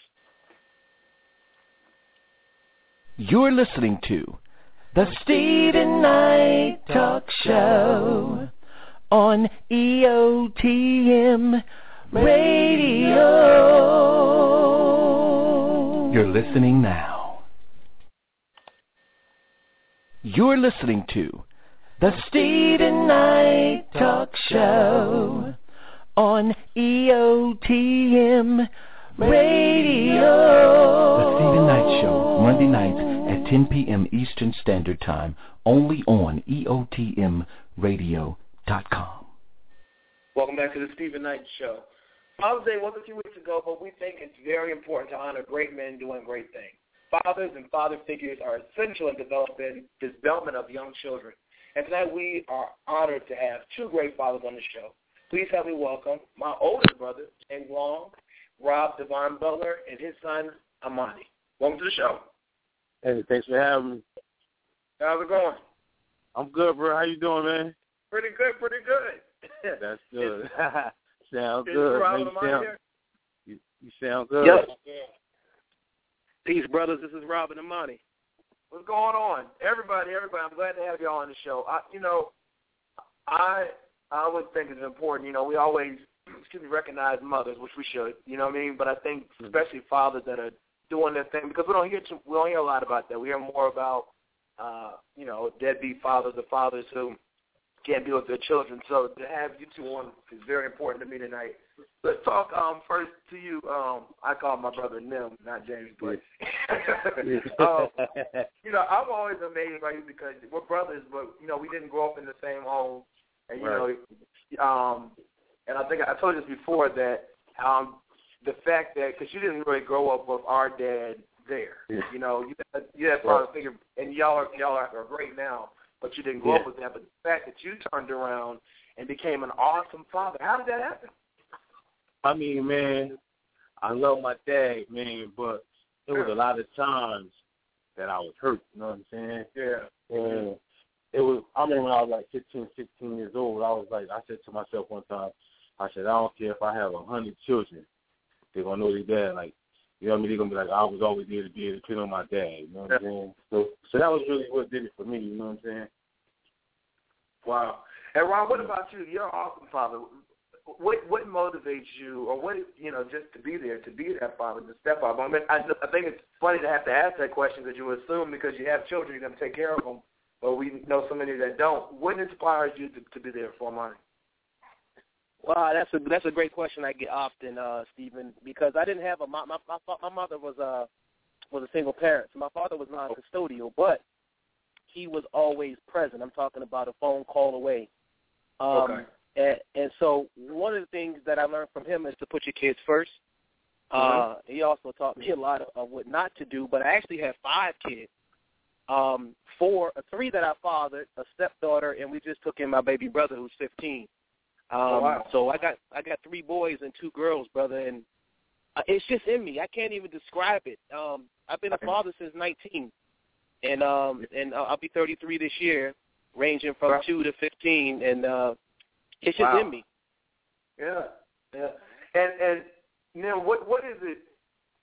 You're listening to The Steven Knight Talk Show on E O T M Radio. You're listening now. You're listening to The Steven Knight Talk Show on E O T M Radio. The Steven Knight Show, Monday nights at ten p.m. Eastern Standard Time, only on E O T M radio dot com. Welcome back to the Steven Knight Show. Father's Day was a few weeks ago, but we think it's very important to honor great men doing great things. Fathers and father figures are essential in developing development of young children. And tonight we are honored to have two great fathers on the show. Please help me welcome my oldest brother, James Long, Rob Devon Butler, and his son, Amani. Welcome to the show. Hey, thanks for having me. How's it going? I'm good, bro. How you doing, man? Pretty good, pretty good. That's good. Sounds good. Man, you, sound, you, you sound good. Yep. These brothers, this is Robin and Monty. What's going on? Everybody, everybody, I'm glad to have y'all on the show. I, you know, I I always think it's important. You know, we always excuse me, recognize mothers, which we should, you know what I mean? But I think especially fathers that are doing their thing, because we don't hear too, we don't hear a lot about that. We hear more about, uh, you know, deadbeat fathers or fathers who can't be with their children. So to have you two on is very important to me tonight. Let's talk um, first to you. Um, I call my brother Nim, not James, but um, you know, I'm always amazed by you because we're brothers, but you know, we didn't grow up in the same home, and you right. know, um, and I think I told you this before that um, the fact that because you didn't really grow up with our dad there, yeah. you know, you had, you had father right. figure, and y'all are, y'all are great now. But you didn't grow yeah. up with that. But the fact that you turned around and became an awesome father, how did that happen? I mean, man, I love my dad, man, but it was a lot of times that I was hurt, you know what I'm saying? Yeah. And it was, I remember when I was like fifteen, sixteen years old, I was like, I said to myself one time, I said, I don't care if I have a hundred children, they're going to know their dad, like, you know what I mean? They're going to be like, I was always there to be able to depend on my dad. You know what I'm saying? So so that was really what did it for me. You know what I'm saying? Wow. And, Ron, what about you? You're an awesome father. What what motivates you or what, you know, just to be there, to be that father, to step up? I mean, I, I think it's funny to have to ask that question because you assume because you have children, you're going to take care of them. But we know so many that don't. What inspires you to, to be there for Monty? Wow, that's a that's a great question I get often, uh, Stephen, because I didn't have a my my my, my mother was a uh, was a single parent, so my father was non-custodial, but he was always present. I'm talking about a phone call away. Um, okay. And, and so one of the things that I learned from him is to put your kids first. Mm-hmm. Uh, he also taught me a lot of, of what not to do. But I actually have five kids, um, four, three that I fathered, a stepdaughter, and we just took in my baby brother who's fifteen. Um, oh, wow. So I got I got three boys and two girls, brother, and it's just in me. I can't even describe it. Um, I've been a father since nineteen, and um, and I'll be thirty-three this year, ranging from wow. two to fifteen, and uh, it's just wow. in me. Yeah, yeah. And and you know what what is it?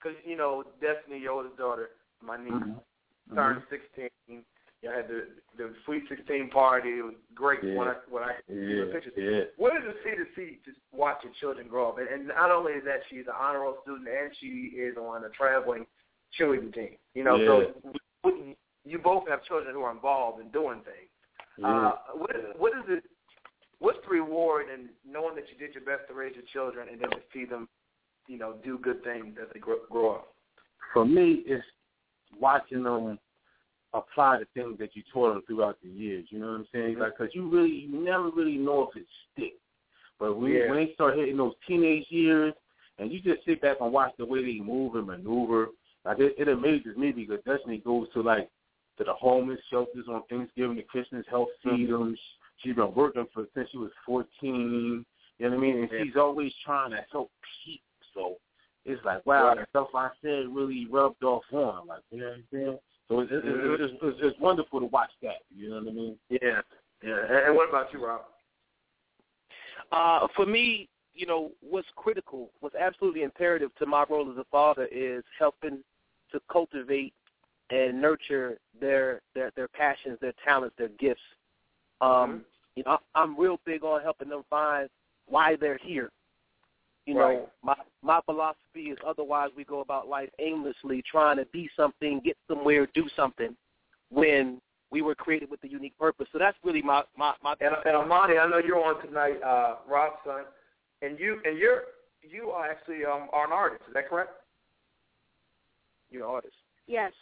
Because you know Destiny, your oldest daughter, my niece, mm-hmm. turned mm-hmm. sixteen. I had the, the Sweet sixteen party. It was great yeah. when I when I yeah. see the pictures. Yeah. What does it see to see just watching children grow up? And, and not only is that she's an honor roll student, and she is on a traveling cheerleading team. You know, yeah. so we, you both have children who are involved in doing things. Yeah. Uh, what, what is it? What's the reward in knowing that you did your best to raise your children, and then to see them, you know, do good things as they grow, grow up? For me, it's watching them apply the things that you taught them throughout the years, you know what I'm saying? Like, because you really, you never really know if it sticks. But when, yeah. when they start hitting those teenage years, and you just sit back and watch the way they move and maneuver, like, it, it amazes me because Destiny goes to, like, to the homeless shelters on Thanksgiving, to Christmas Health Feed them. Mm-hmm. She's been working for since she was fourteen, you know what I mean? And yeah. she's always trying to help people. So it's like, wow, yeah. the stuff I said really rubbed off on them, like, you know what I'm saying? So it's it's, it's, it's it's wonderful to watch that. You know what I mean? Yeah, yeah. And what about you, Rob? Uh, for me, you know, what's critical, what's absolutely imperative to my role as a father is helping to cultivate and nurture their their, their passions, their talents, their gifts. Um, mm-hmm. You know, I'm real big on helping them find why they're here. You right. know, my my philosophy is otherwise we go about life aimlessly trying to be something, get somewhere, do something when we were created with a unique purpose. So that's really my my, my and, and Amani, I know you're on tonight, uh, Rob's son, and you and you're you are actually um, are an artist. Is that correct? You're an artist. Yes.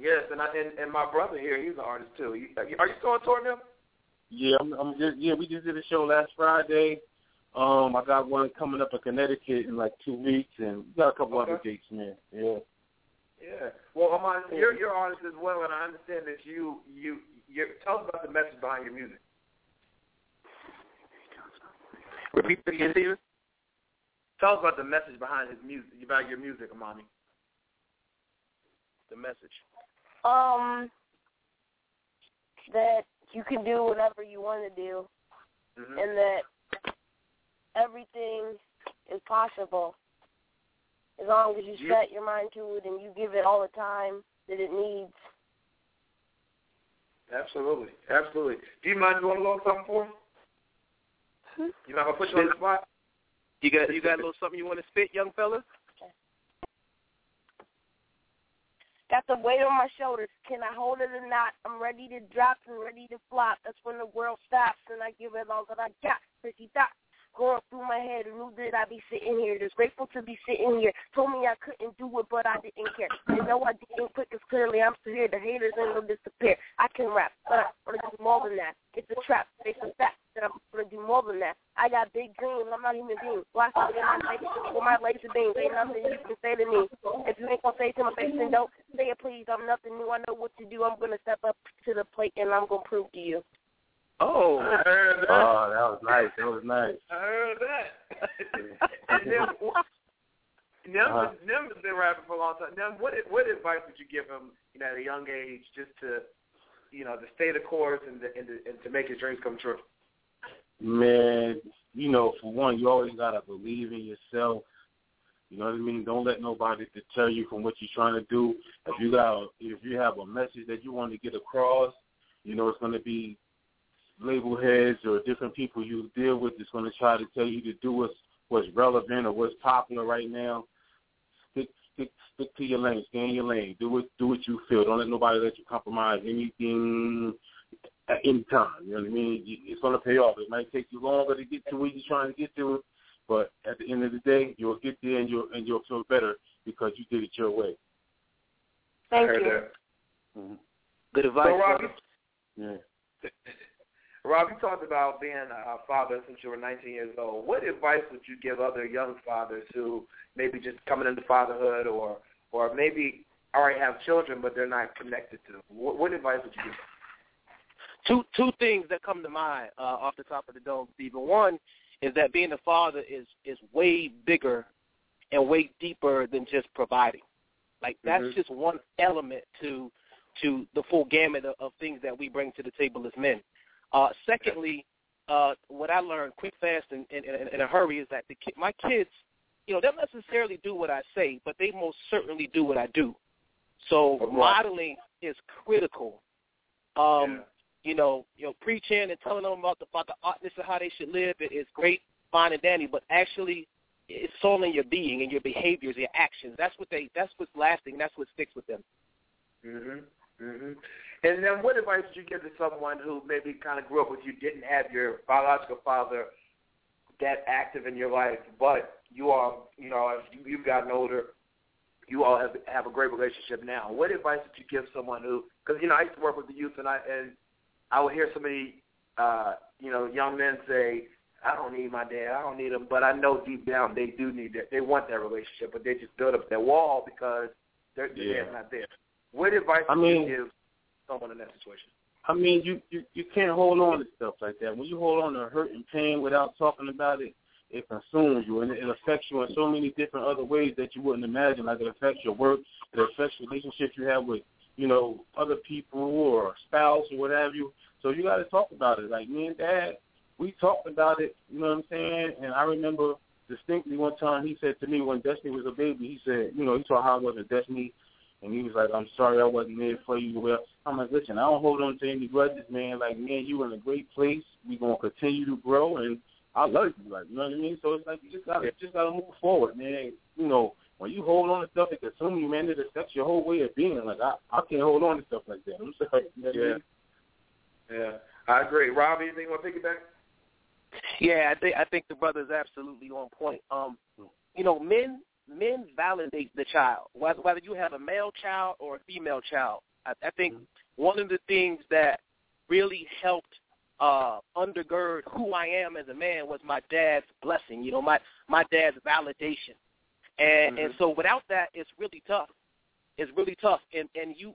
Yes, and I and, and my brother here, he's an artist too. He, are you still on tour now? Yeah, I'm, I'm just, yeah. We just did a show last Friday. Um, I got one coming up in Connecticut in like two weeks, and we got a couple okay. other dates, man. Yeah, yeah. Well, Amani, you're you're artist as well, and I understand that you you you're, tell us about the message behind your music. Repeat it again, Steven. Tell us about the message behind his music, about your music, Amani. The message. Um, that you can do whatever you want to do, mm-hmm. and that everything is possible as long as you yeah. set your mind to it and you give it all the time that it needs. Absolutely. Absolutely. Do you mind doing a little something for him? Hmm? You're not going to put you on the spot? You got you got a little something you want to spit, young fella? Got the weight on my shoulders. Can I hold it or not? I'm ready to drop and ready to flop. That's when the world stops and I give it all that I got. Pretty thoughts going through my head. Who did I be sitting here? Just grateful to be sitting here. Told me I couldn't do it, but I didn't care. And no, I didn't quit because clearly I'm still here. The haters ain't gonna disappear. I can rap, but I'm gonna do more than that. It's a trap. It's a fact that I'm gonna do more than that. I got big dreams. I'm not even being black. Well, my legs are being. Ain't nothing you can say to me. If you ain't gonna say to my face, then don't say it, please. I'm nothing new. I know what to do. I'm gonna step up to the plate and I'm gonna prove to you. Oh, I heard that. Oh, that was nice. That was nice. I heard that. And then, Nim uh-huh. has been rapping for a long time. Nim, what what advice would you give him, you know, at a young age, just to, you know, to stay the course and to, and to, and to make his dreams come true? Man, you know, for one, you always gotta believe in yourself. You know what I mean? Don't let nobody deter you from what you're trying to do. If you got, if you have a message that you want to get across, you know it's going to be label heads or different people you deal with is going to try to tell you to do what's, what's relevant or what's popular right now. Stick, stick, stick to your lane. Stay in your lane. Do what, do what you feel. Don't let nobody let you compromise anything at any time. You know what I mean? It's going to pay off. It might take you longer to get to where you're trying to get to, but at the end of the day, you'll get there and you'll and you'll feel better because you did it your way. Thank you. Mm-hmm. Good advice. So, Rob, yeah. Rob, you talked about being a father since you were nineteen years old. What advice would you give other young fathers who maybe just coming into fatherhood or or maybe already have children but they're not connected to them? What, what advice would you give them? Two two things that come to mind uh, off the top of the dome, Steven. One is that being a father is, is way bigger and way deeper than just providing. Like that's mm-hmm. just one element to to the full gamut of, of things that we bring to the table as men. Uh, secondly, uh, what I learned quick, fast, and in a hurry is that the ki- my kids, you know, they don't necessarily do what I say, but they most certainly do what I do. So right. modeling is critical. Um, yeah. You know, you know, preaching and telling them about the, about the artness and how they should live is great, fine and dandy, but actually it's all in your being and your behaviors, your actions. That's what they. That's what's lasting. That's what sticks with them. Mm-hmm. Mm-hmm. And then what advice would you give to someone who maybe kind of grew up with you, didn't have your biological father that active in your life, but you are, you know, as you've gotten older, you all have have a great relationship now. What advice would you give someone who, because, you know, I used to work with the youth, and I, and I would hear so many, uh, you know, young men say, I don't need my dad, I don't need him, but I know deep down they do need that. They want that relationship, but they just build up that wall because their yeah. dad's not there. What advice I mean, would you give someone in that situation? I mean, you, you, you can't hold on to stuff like that. When you hold on to hurt and pain without talking about it, it consumes you and it, it affects you in so many different other ways that you wouldn't imagine. Like it affects your work, it affects relationships you have with, you know, other people or spouse or what have you. So you got to talk about it. Like me and Dad, we talked about it, you know what I'm saying? And I remember distinctly one time he said to me when Destiny was a baby, he said, you know, he saw how I was with Destiny. And he was like, I'm sorry I wasn't there for you. Well, I'm like, listen, I don't hold on to any grudges, man. Like, man, you in a great place. We're going to continue to grow, and I love you. Like, you know what I mean? So it's like you just got to just gotta move forward, man. You know, when you hold on to stuff, it consumes you, man. It affects your whole way of being. Like, I, I can't hold on to stuff like that. I'm sorry. You know what yeah. I mean? Yeah. I agree. Rob, anything you want to piggyback? Yeah, I think, I think the brother's absolutely on point. Um, you know, men – Men validate the child, whether, whether you have a male child or a female child. I, I think one of the things that really helped uh, undergird who I am as a man was my dad's blessing, you know, my, my dad's validation. And mm-hmm. and so without that, it's really tough. It's really tough. And, and you,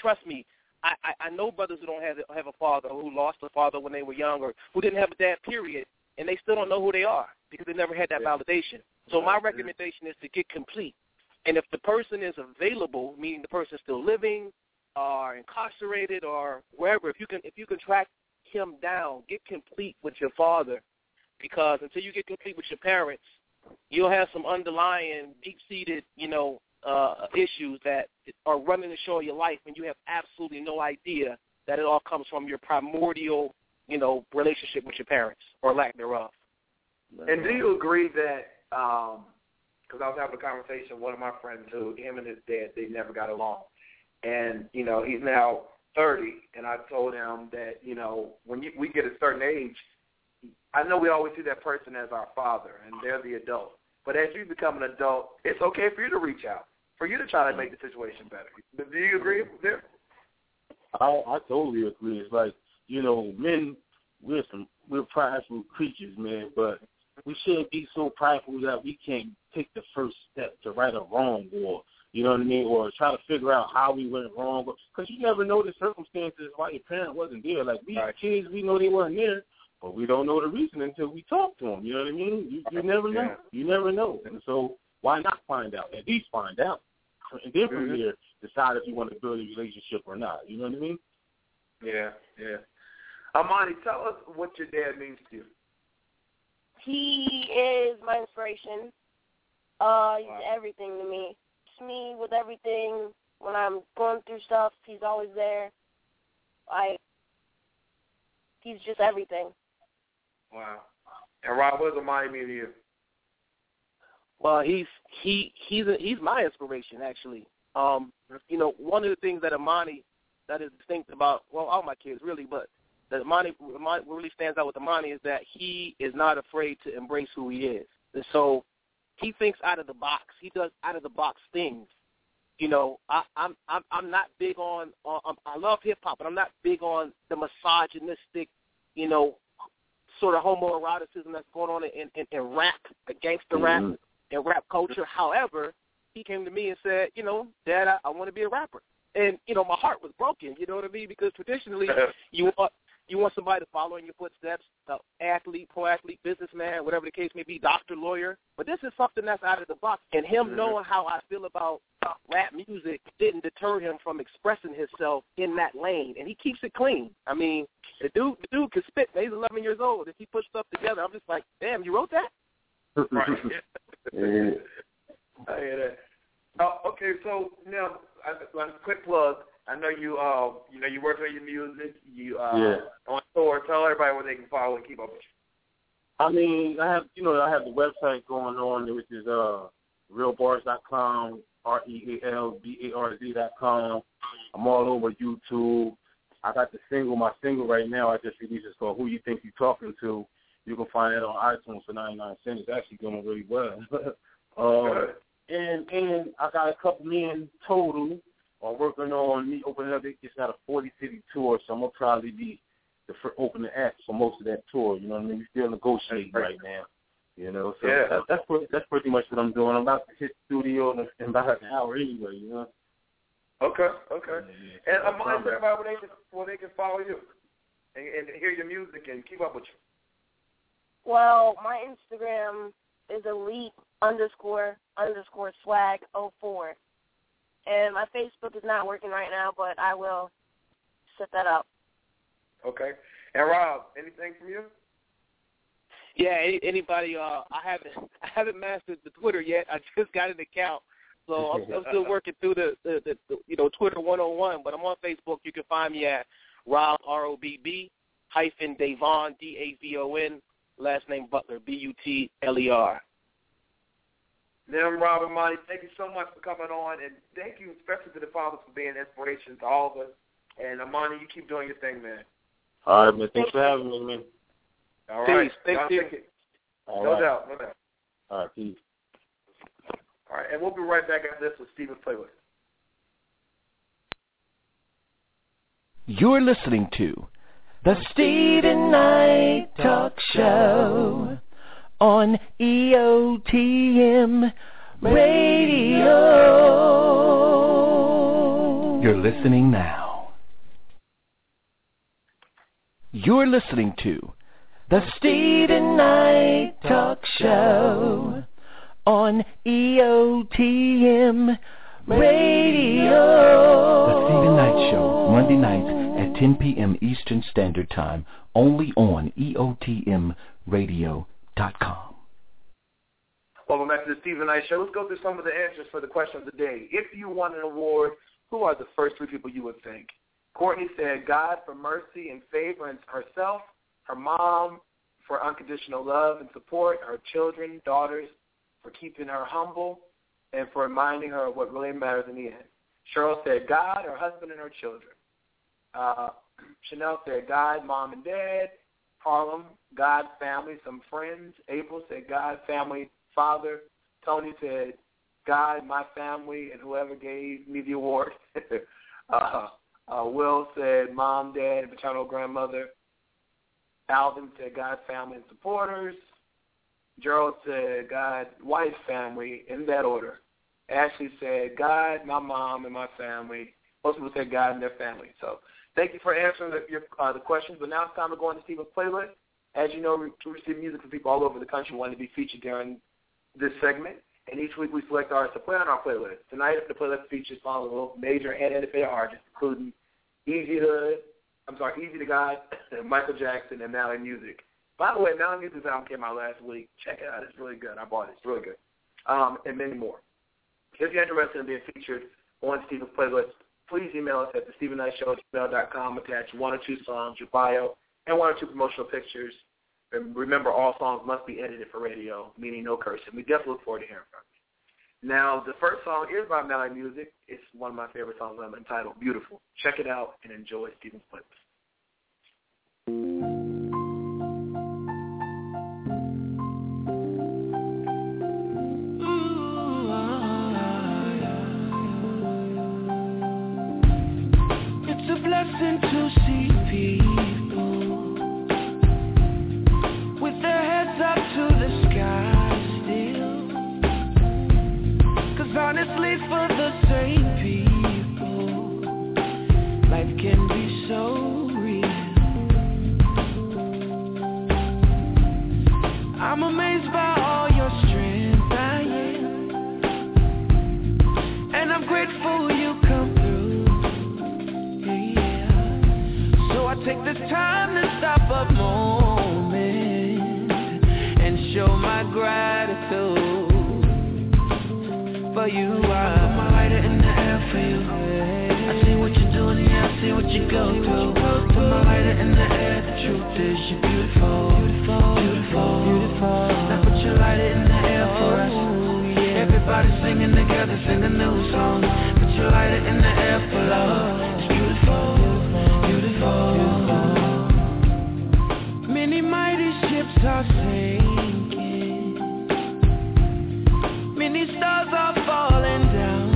trust me, I, I, I know brothers who don't have, have a father or who lost a father when they were young or who didn't have a dad, period, and they still don't know who they are because they never had that yeah. validation. So my recommendation is to get complete. And if the person is available, meaning the person is still living or incarcerated or wherever, if you can if you can track him down, get complete with your father, because until you get complete with your parents, you'll have some underlying deep-seated, you know, uh, issues that are running the show of your life, and you have absolutely no idea that it all comes from your primordial, you know, relationship with your parents or lack thereof. And do you agree that, because um, I was having a conversation with one of my friends who, him and his dad, they never got along. And, you know, he's now thirty, and I told him that, you know, when you, we get a certain age, I know we always see that person as our father, and they're the adult. But as you become an adult, it's okay for you to reach out, for you to try to make the situation better. Do you agree with that? I, I totally agree. It's like, you know, men, we're some, we're prideful creatures, man, but we shouldn't be so prideful that we can't take the first step to right a wrong, or, you know what I mean, or try to figure out how we went wrong. Because you never know the circumstances why your parent wasn't there. Like, we right. kids, we know they weren't there, but we don't know the reason until we talk to them. You know what I mean? You, you never know. Yeah. You never know. And so why not find out? At least find out. And then from mm-hmm. there, decide if you want to build a relationship or not. You know what I mean? Yeah, yeah. Amani, tell us what your dad means to you. He is my inspiration. Uh, he's wow. everything to me. He's me with everything. When I'm going through stuff, he's always there. I. He's just everything. Wow. And Rob, what does Amani mean to you? Well, he's he he's a, he's my inspiration, actually. Um, you know, one of the things that Amani, that is distinct about, well, all my kids really, but that Amani, Amani really stands out with Amani is that he is not afraid to embrace who he is. And so he thinks out of the box. He does out of the box things. You know, I, I'm I'm I'm not big on, on I love hip hop, but I'm not big on the misogynistic, you know, sort of homoeroticism that's going on in in, in rap, gangster mm-hmm. rap, and rap culture. However, he came to me and said, you know, Dad, I, I want to be a rapper. And you know, my heart was broken. You know what I mean? Because traditionally, you are. You want somebody to follow in your footsteps, uh, athlete, pro athlete, businessman, whatever the case may be, doctor, lawyer. But this is something that's out of the box. And him mm-hmm. knowing how I feel about rap music didn't deter him from expressing himself in that lane. And he keeps it clean. I mean, the dude the dude can spit. He's eleven years old. If he puts stuff together, I'm just like, damn, you wrote that? Right. I hear that. Oh, okay, so now, a quick plug. I know you, uh, you know, you work on your music, you uh, yeah. on tour. Tell everybody where they can follow and keep up with you. I mean, I have, you know, I have the website going on, which is uh, real bars dot com, R E A L B A R Z dot com. I'm all over YouTube. I got the single, my single right now I just released, it's called Who You Think You Talking To. You can find that on iTunes for ninety-nine cents. It's actually going really well. uh, and and I got a couple men total. I'm working on me opening up. It's got a forty-city tour, so I'm going to probably be the opening act for most of that tour. You know what I mean? We're still negotiating right now, you know. So yeah. that, that's, pretty, that's pretty much what I'm doing. I'm about to hit the studio in, in about an hour anyway, you know. Okay, okay. Yeah, yeah. And I'm going to tell everybody where they, where they can follow you and, and hear your music and keep up with you. Well, my Instagram is elite underscore underscore swag oh four. And my Facebook is not working right now, but I will set that up. Okay. And Rob, anything from you? Yeah. Any, anybody? Uh, I haven't. I haven't mastered the Twitter yet. I just got an account, so I'm, I'm still working through the, the, the, the you know Twitter one oh one. But I'm on Facebook. You can find me at Rob R O B B hyphen Devon D A V O N last name Butler B U T L E R. Now, Rob and Monty, thank you so much for coming on, and thank you especially to the fathers for being an inspiration to all of us. And Amani, you keep doing your thing, man. All right, man. Thanks for having me, man. All right. Peace. Thank you. All no right. doubt. No doubt. All right. Peace. All right, and we'll be right back after this with Steven's Playlist. You're listening to the Steven Knight Talk Show on E O T M Radio. You're listening now. You're listening to the Steven Knight Talk Show on E O T M Radio. The Steven Knight Show, Monday nights at ten p.m. Eastern Standard Time, only on E O T M Radio. Com. Welcome back to the Steven Knight Show. Let's go through some of the answers for the question of the day. If you won an award, who are the first three people you would thank? Courtney said God for mercy and favor, and herself, her mom, for unconditional love and support, her children, daughters, for keeping her humble, and for reminding her of what really matters in the end. Cheryl said God, her husband, and her children. Uh, Chanel said God, mom and dad. Harlem, God, family, some friends. April said God, family, father. Tony said God, my family, and whoever gave me the award. uh, uh, Will said mom, dad, and paternal grandmother. Alvin said God, family, and supporters. Gerald said God, wife, family, in that order. Ashley said God, my mom, and my family. Most people said God and their family. So thank you for answering the, your, uh, the questions. But now it's time to go on to Steven's playlist. As you know, we receive music from people all over the country wanting to be featured during this segment. And each week we select artists to play on our playlist. Tonight the playlist features follow major and independent artists, including Easy to I'm sorry, Easy to God, Michael Jackson, and Mali Music. By the way, Mali Music's album came out last week. Check it out. It's really good. I bought it. It's really good. Um, and many more. If you're interested in being featured on Steven's playlist, please email us at the steven knight show at gmail dot com. Attach one or two songs, your bio, and one or two promotional pictures. And remember, all songs must be edited for radio, meaning no cursing. We definitely look forward to hearing from you. Now, the first song is by Mali Music. It's one of my favorite songs, I'm entitled Beautiful. Check it out and enjoy Steven's playlist. Blessing to see people with their heads up to the sky still, 'cause honestly for the same people life can be so real. I'm amazed by all your strength, I am, and I'm grateful you come. Take this time to stop a moment and show my gratitude for you. Are my lighter in the air for you. I see what you're doing, yeah, I see what you go through. Put my lighter in the air. The truth is you're beautiful, beautiful, beautiful, beautiful. Now put your lighter in the air for us. Everybody singing together, sing a new song. Put your lighter in the air for love. It's beautiful. Beautiful. Many mighty ships are sinking, many stars are falling down,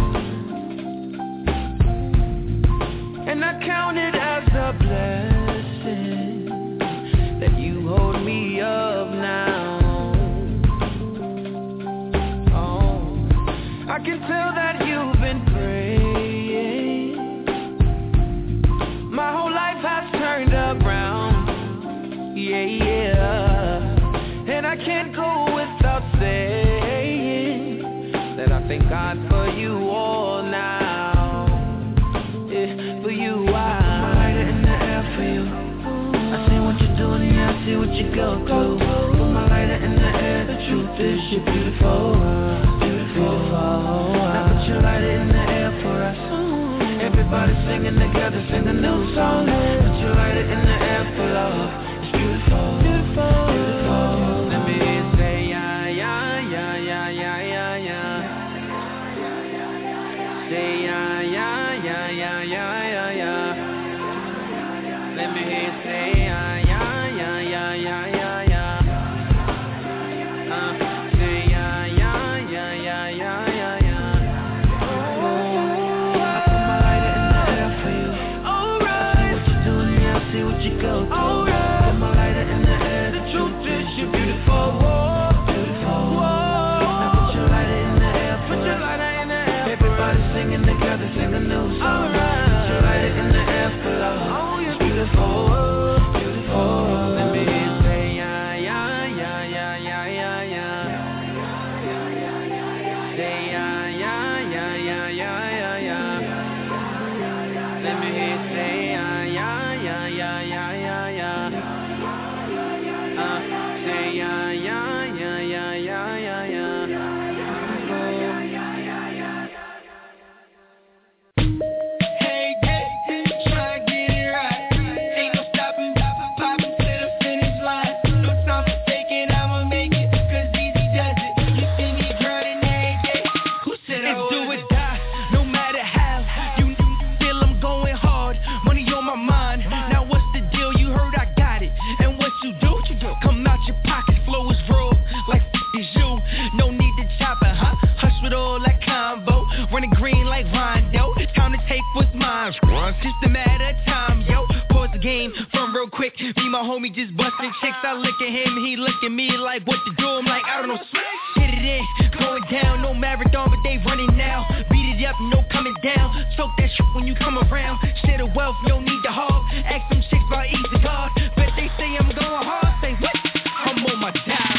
and I count it as a blessing that you hold me up now. Oh, I can tell that you've been praying. My whole life has turned around, yeah, yeah. And I can't go without saying that I thank God for you all now. Yeah, for you, I my lighter in the air for you. I see what you're doing and I see what you go through. Put my lighter in the air, the truth is you're beautiful, beautiful. Now put your lighter in the air for us. Everybody singing together, sing a new song. Put your lighter in the air for love. It's beautiful, beautiful, beautiful. Let me say yeah, yeah, yeah, yeah, yeah, yeah, yeah. Say yeah, yeah, yeah, yeah, yeah, yeah, yeah. Let me say yeah, yeah, yeah, yeah, yeah, yeah, yeah. Uh, say yeah, yeah, yeah, yeah, yeah, yeah, yeah. You go through. All right. Put my lighter in the air. The truth is you're beautiful. Whoa. Beautiful. Whoa. Now put your lighter in the air. Put your lighter in the air. Everybody singing together, sing a new song. All right. Put your lighter in the air for love. Oh, you're beautiful. Beautiful. Beautiful. Let me say yeah, yeah, yeah, yeah, yeah, yeah, yeah. Say yeah, yeah, yeah, yeah, yeah, yeah, yeah. Let me say yeah, yeah, yeah, yeah, yeah, yeah, yeah. came from real quick. Me, my homie just busted chicks. I look at him, he look at me like what to do. I'm like, I don't know. Hit it in, going down, no marathon, but they running now. Beat it up, no coming down. Soak that shit when you come around. Share the wealth, no need to hog. Ask them chicks about Easy to God. Bet they say I'm going hard. Say what? I'm on my dive.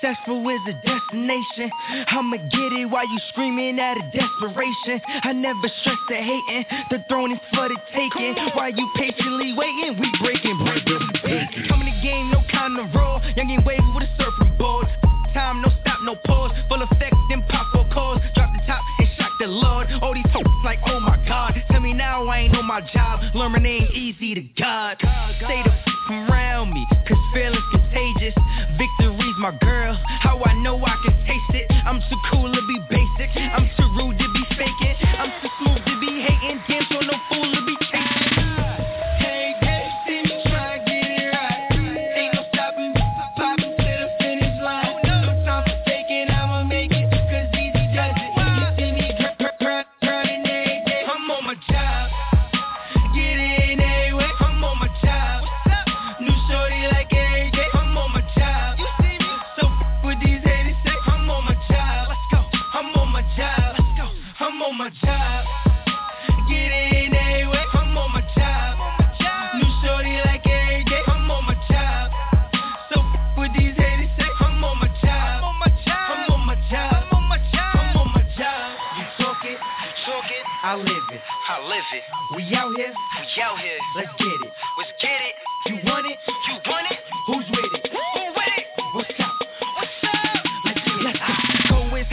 Successful is a destination. I'ma get it while you screaming out of desperation. I never stress the hating. The throne is for the taking. While you patiently waiting, we breaking, breaking, breaking. Coming to game, no kind of roll. Young and wavy with a surfing board. Time, no stop, no pause. Full effect, then pop four calls. Drop the top and shock the Lord. All these folks like, oh my God. Tell me now I ain't on my job. Learning ain't easy to God. Stay the f*** around me, cause feeling's contagious. Victory's my girl, how I know I can taste it. I'm too cool to be basic, I'm too rude to be faking, I'm too smooth to be hating, damn sure no fool to be chasing. I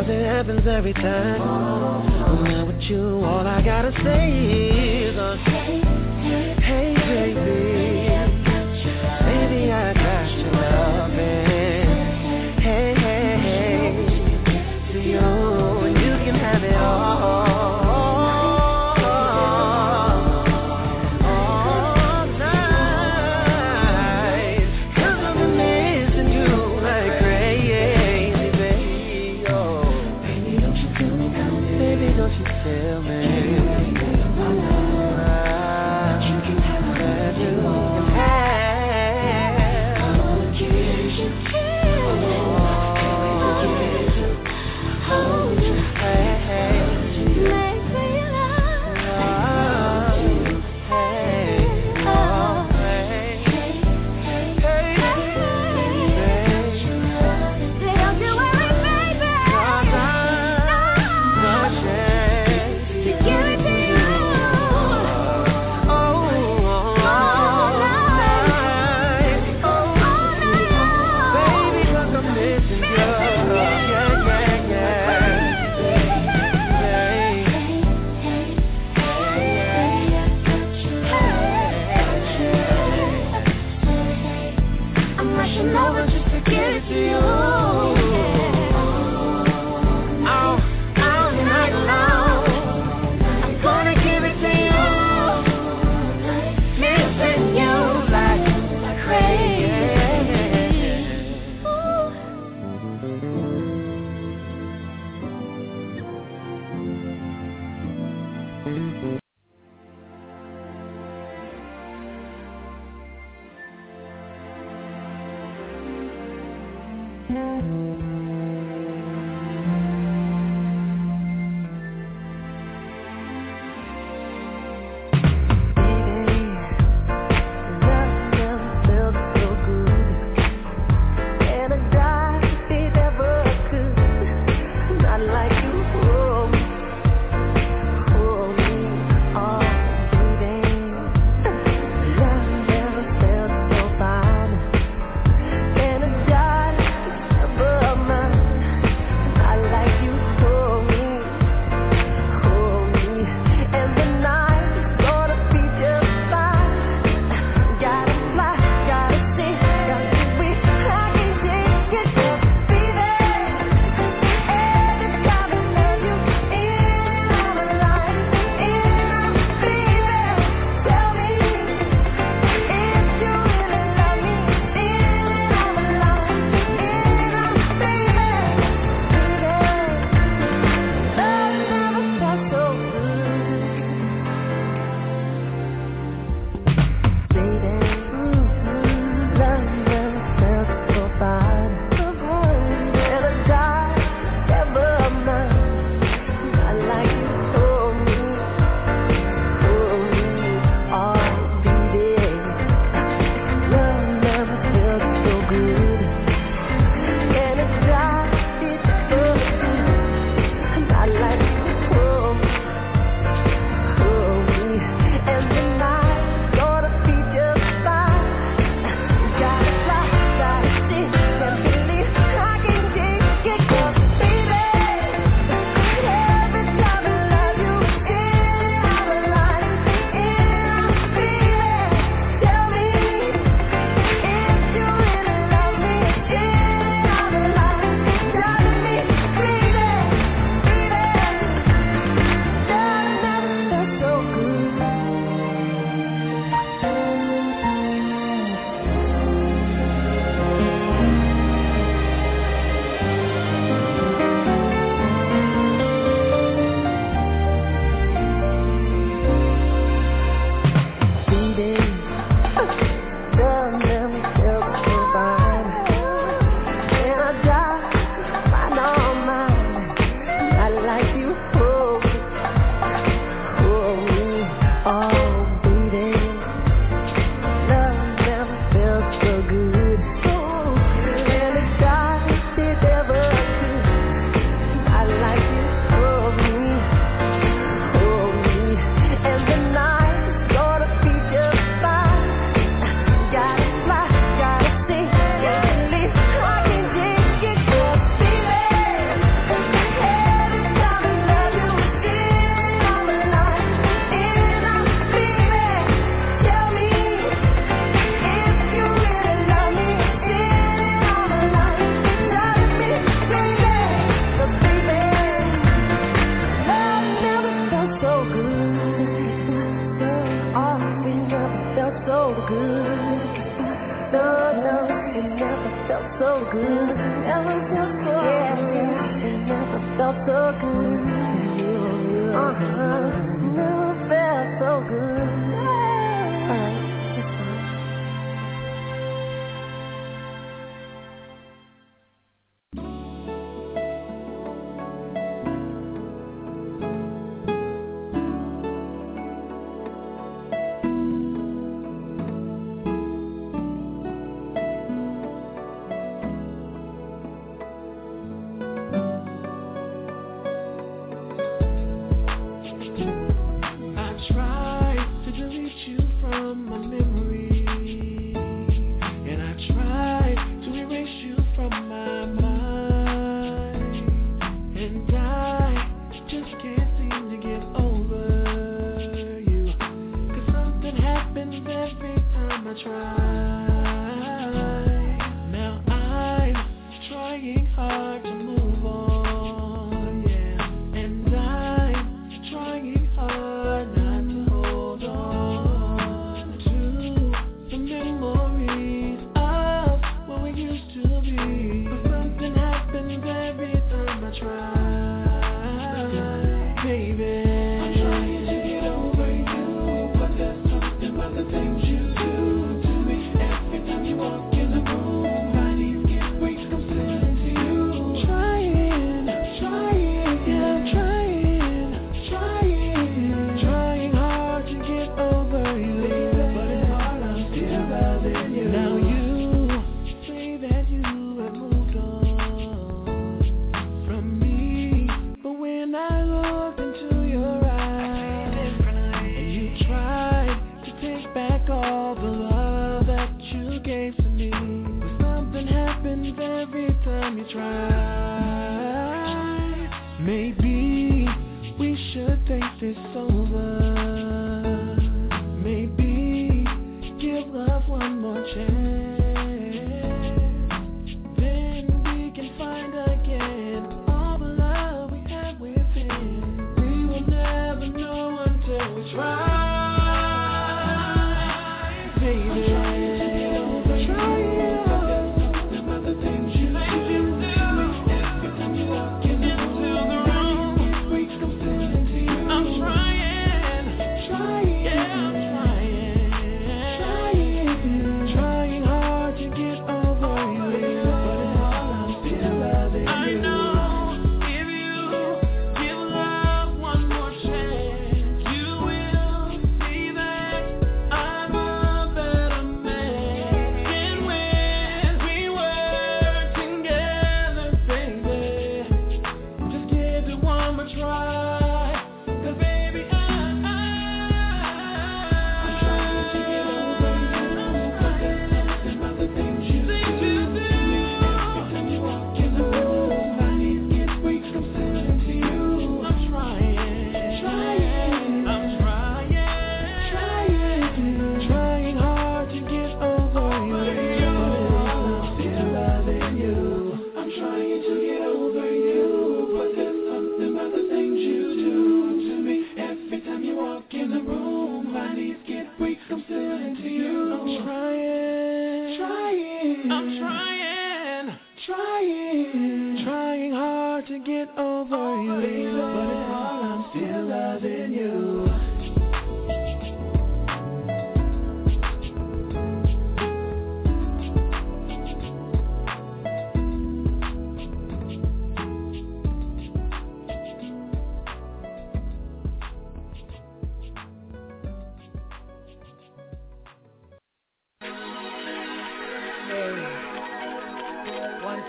something happens every time. I'm not with you, all I gotta say is uh, hey, baby, baby, I got your loving. Hey, hey, hey, to you, and you can have it all. You felt so good.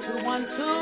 But one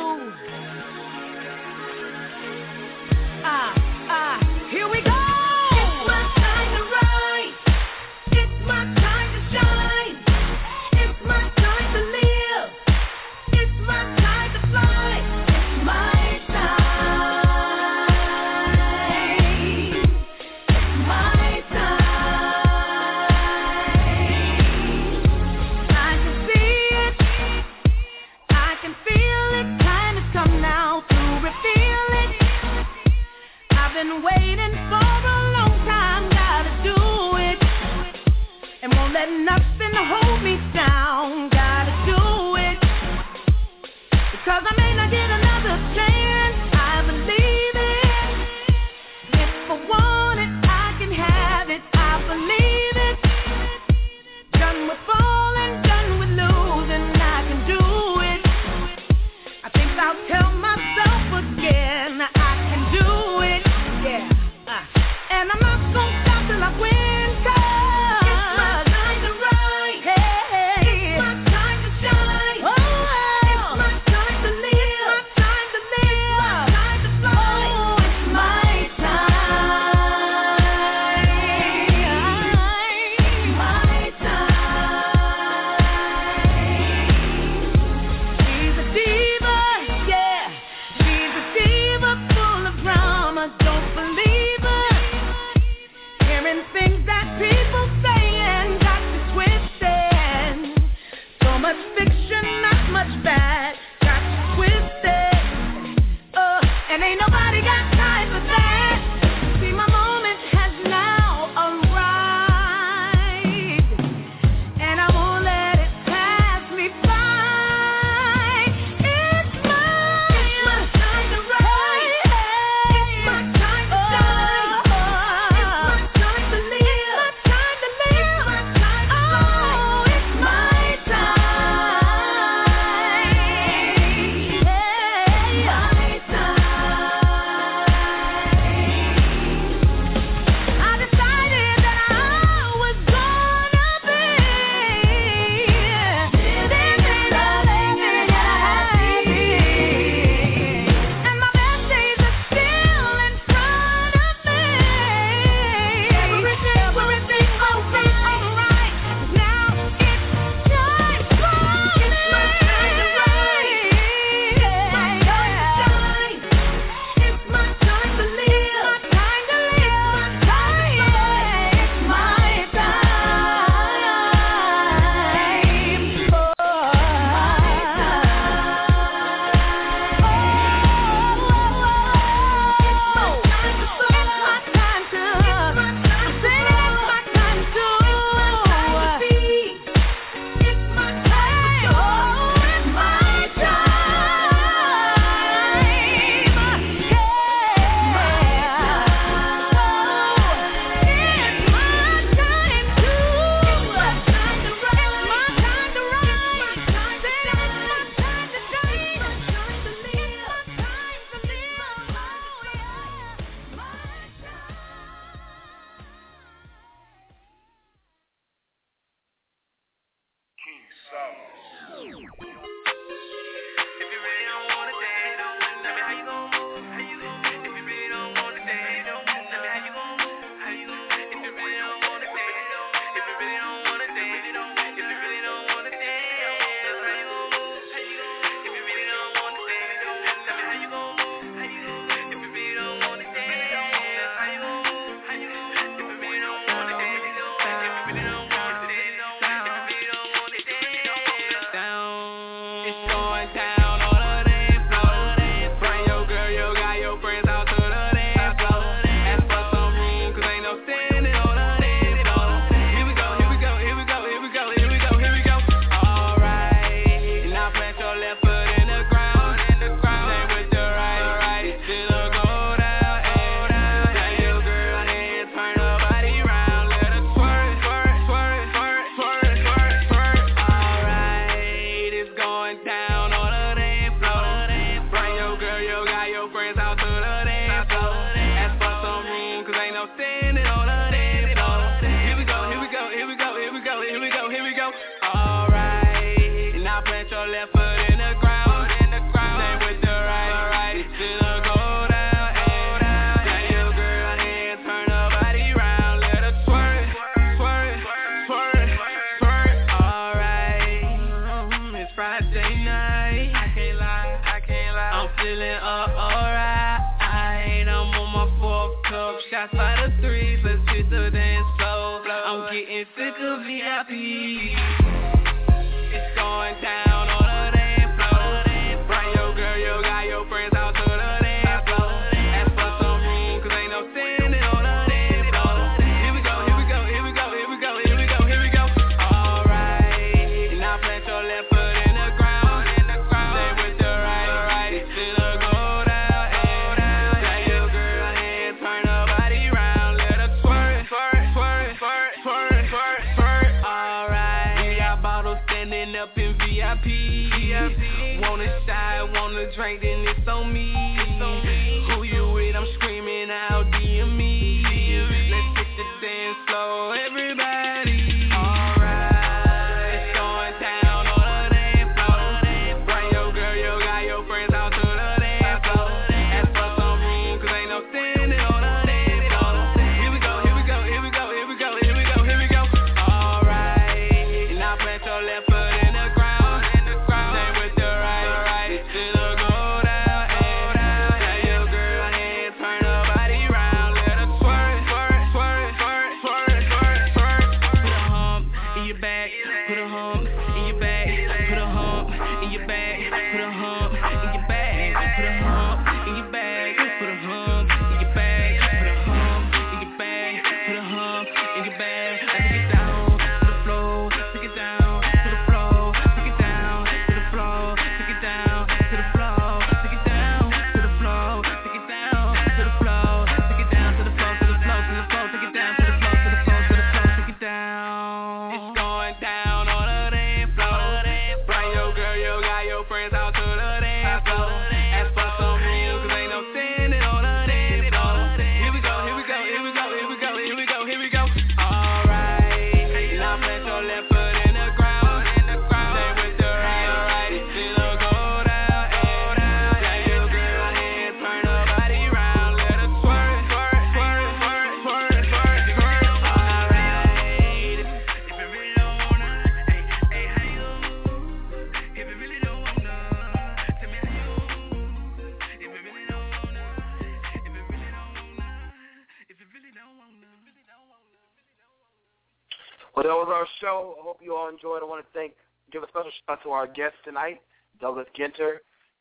Well, that was our show. I hope you all enjoyed. I want to thank, give a special shout out to our guests tonight, Douglas Ginter,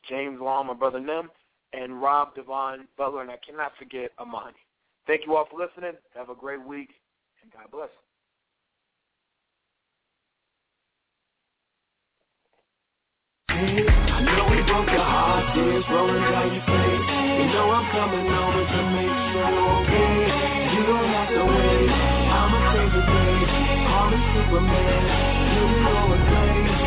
James Long, my brother Nim, and Rob Devon Butler, and I cannot forget Amani. Thank you all for listening. Have a great week, and God bless. I know we broke your heart, tears rolling down your face. You know I'm coming over to make sure you're okay. You don't have to wait. I'm a crazy babe. I'm a Superman. You know I'm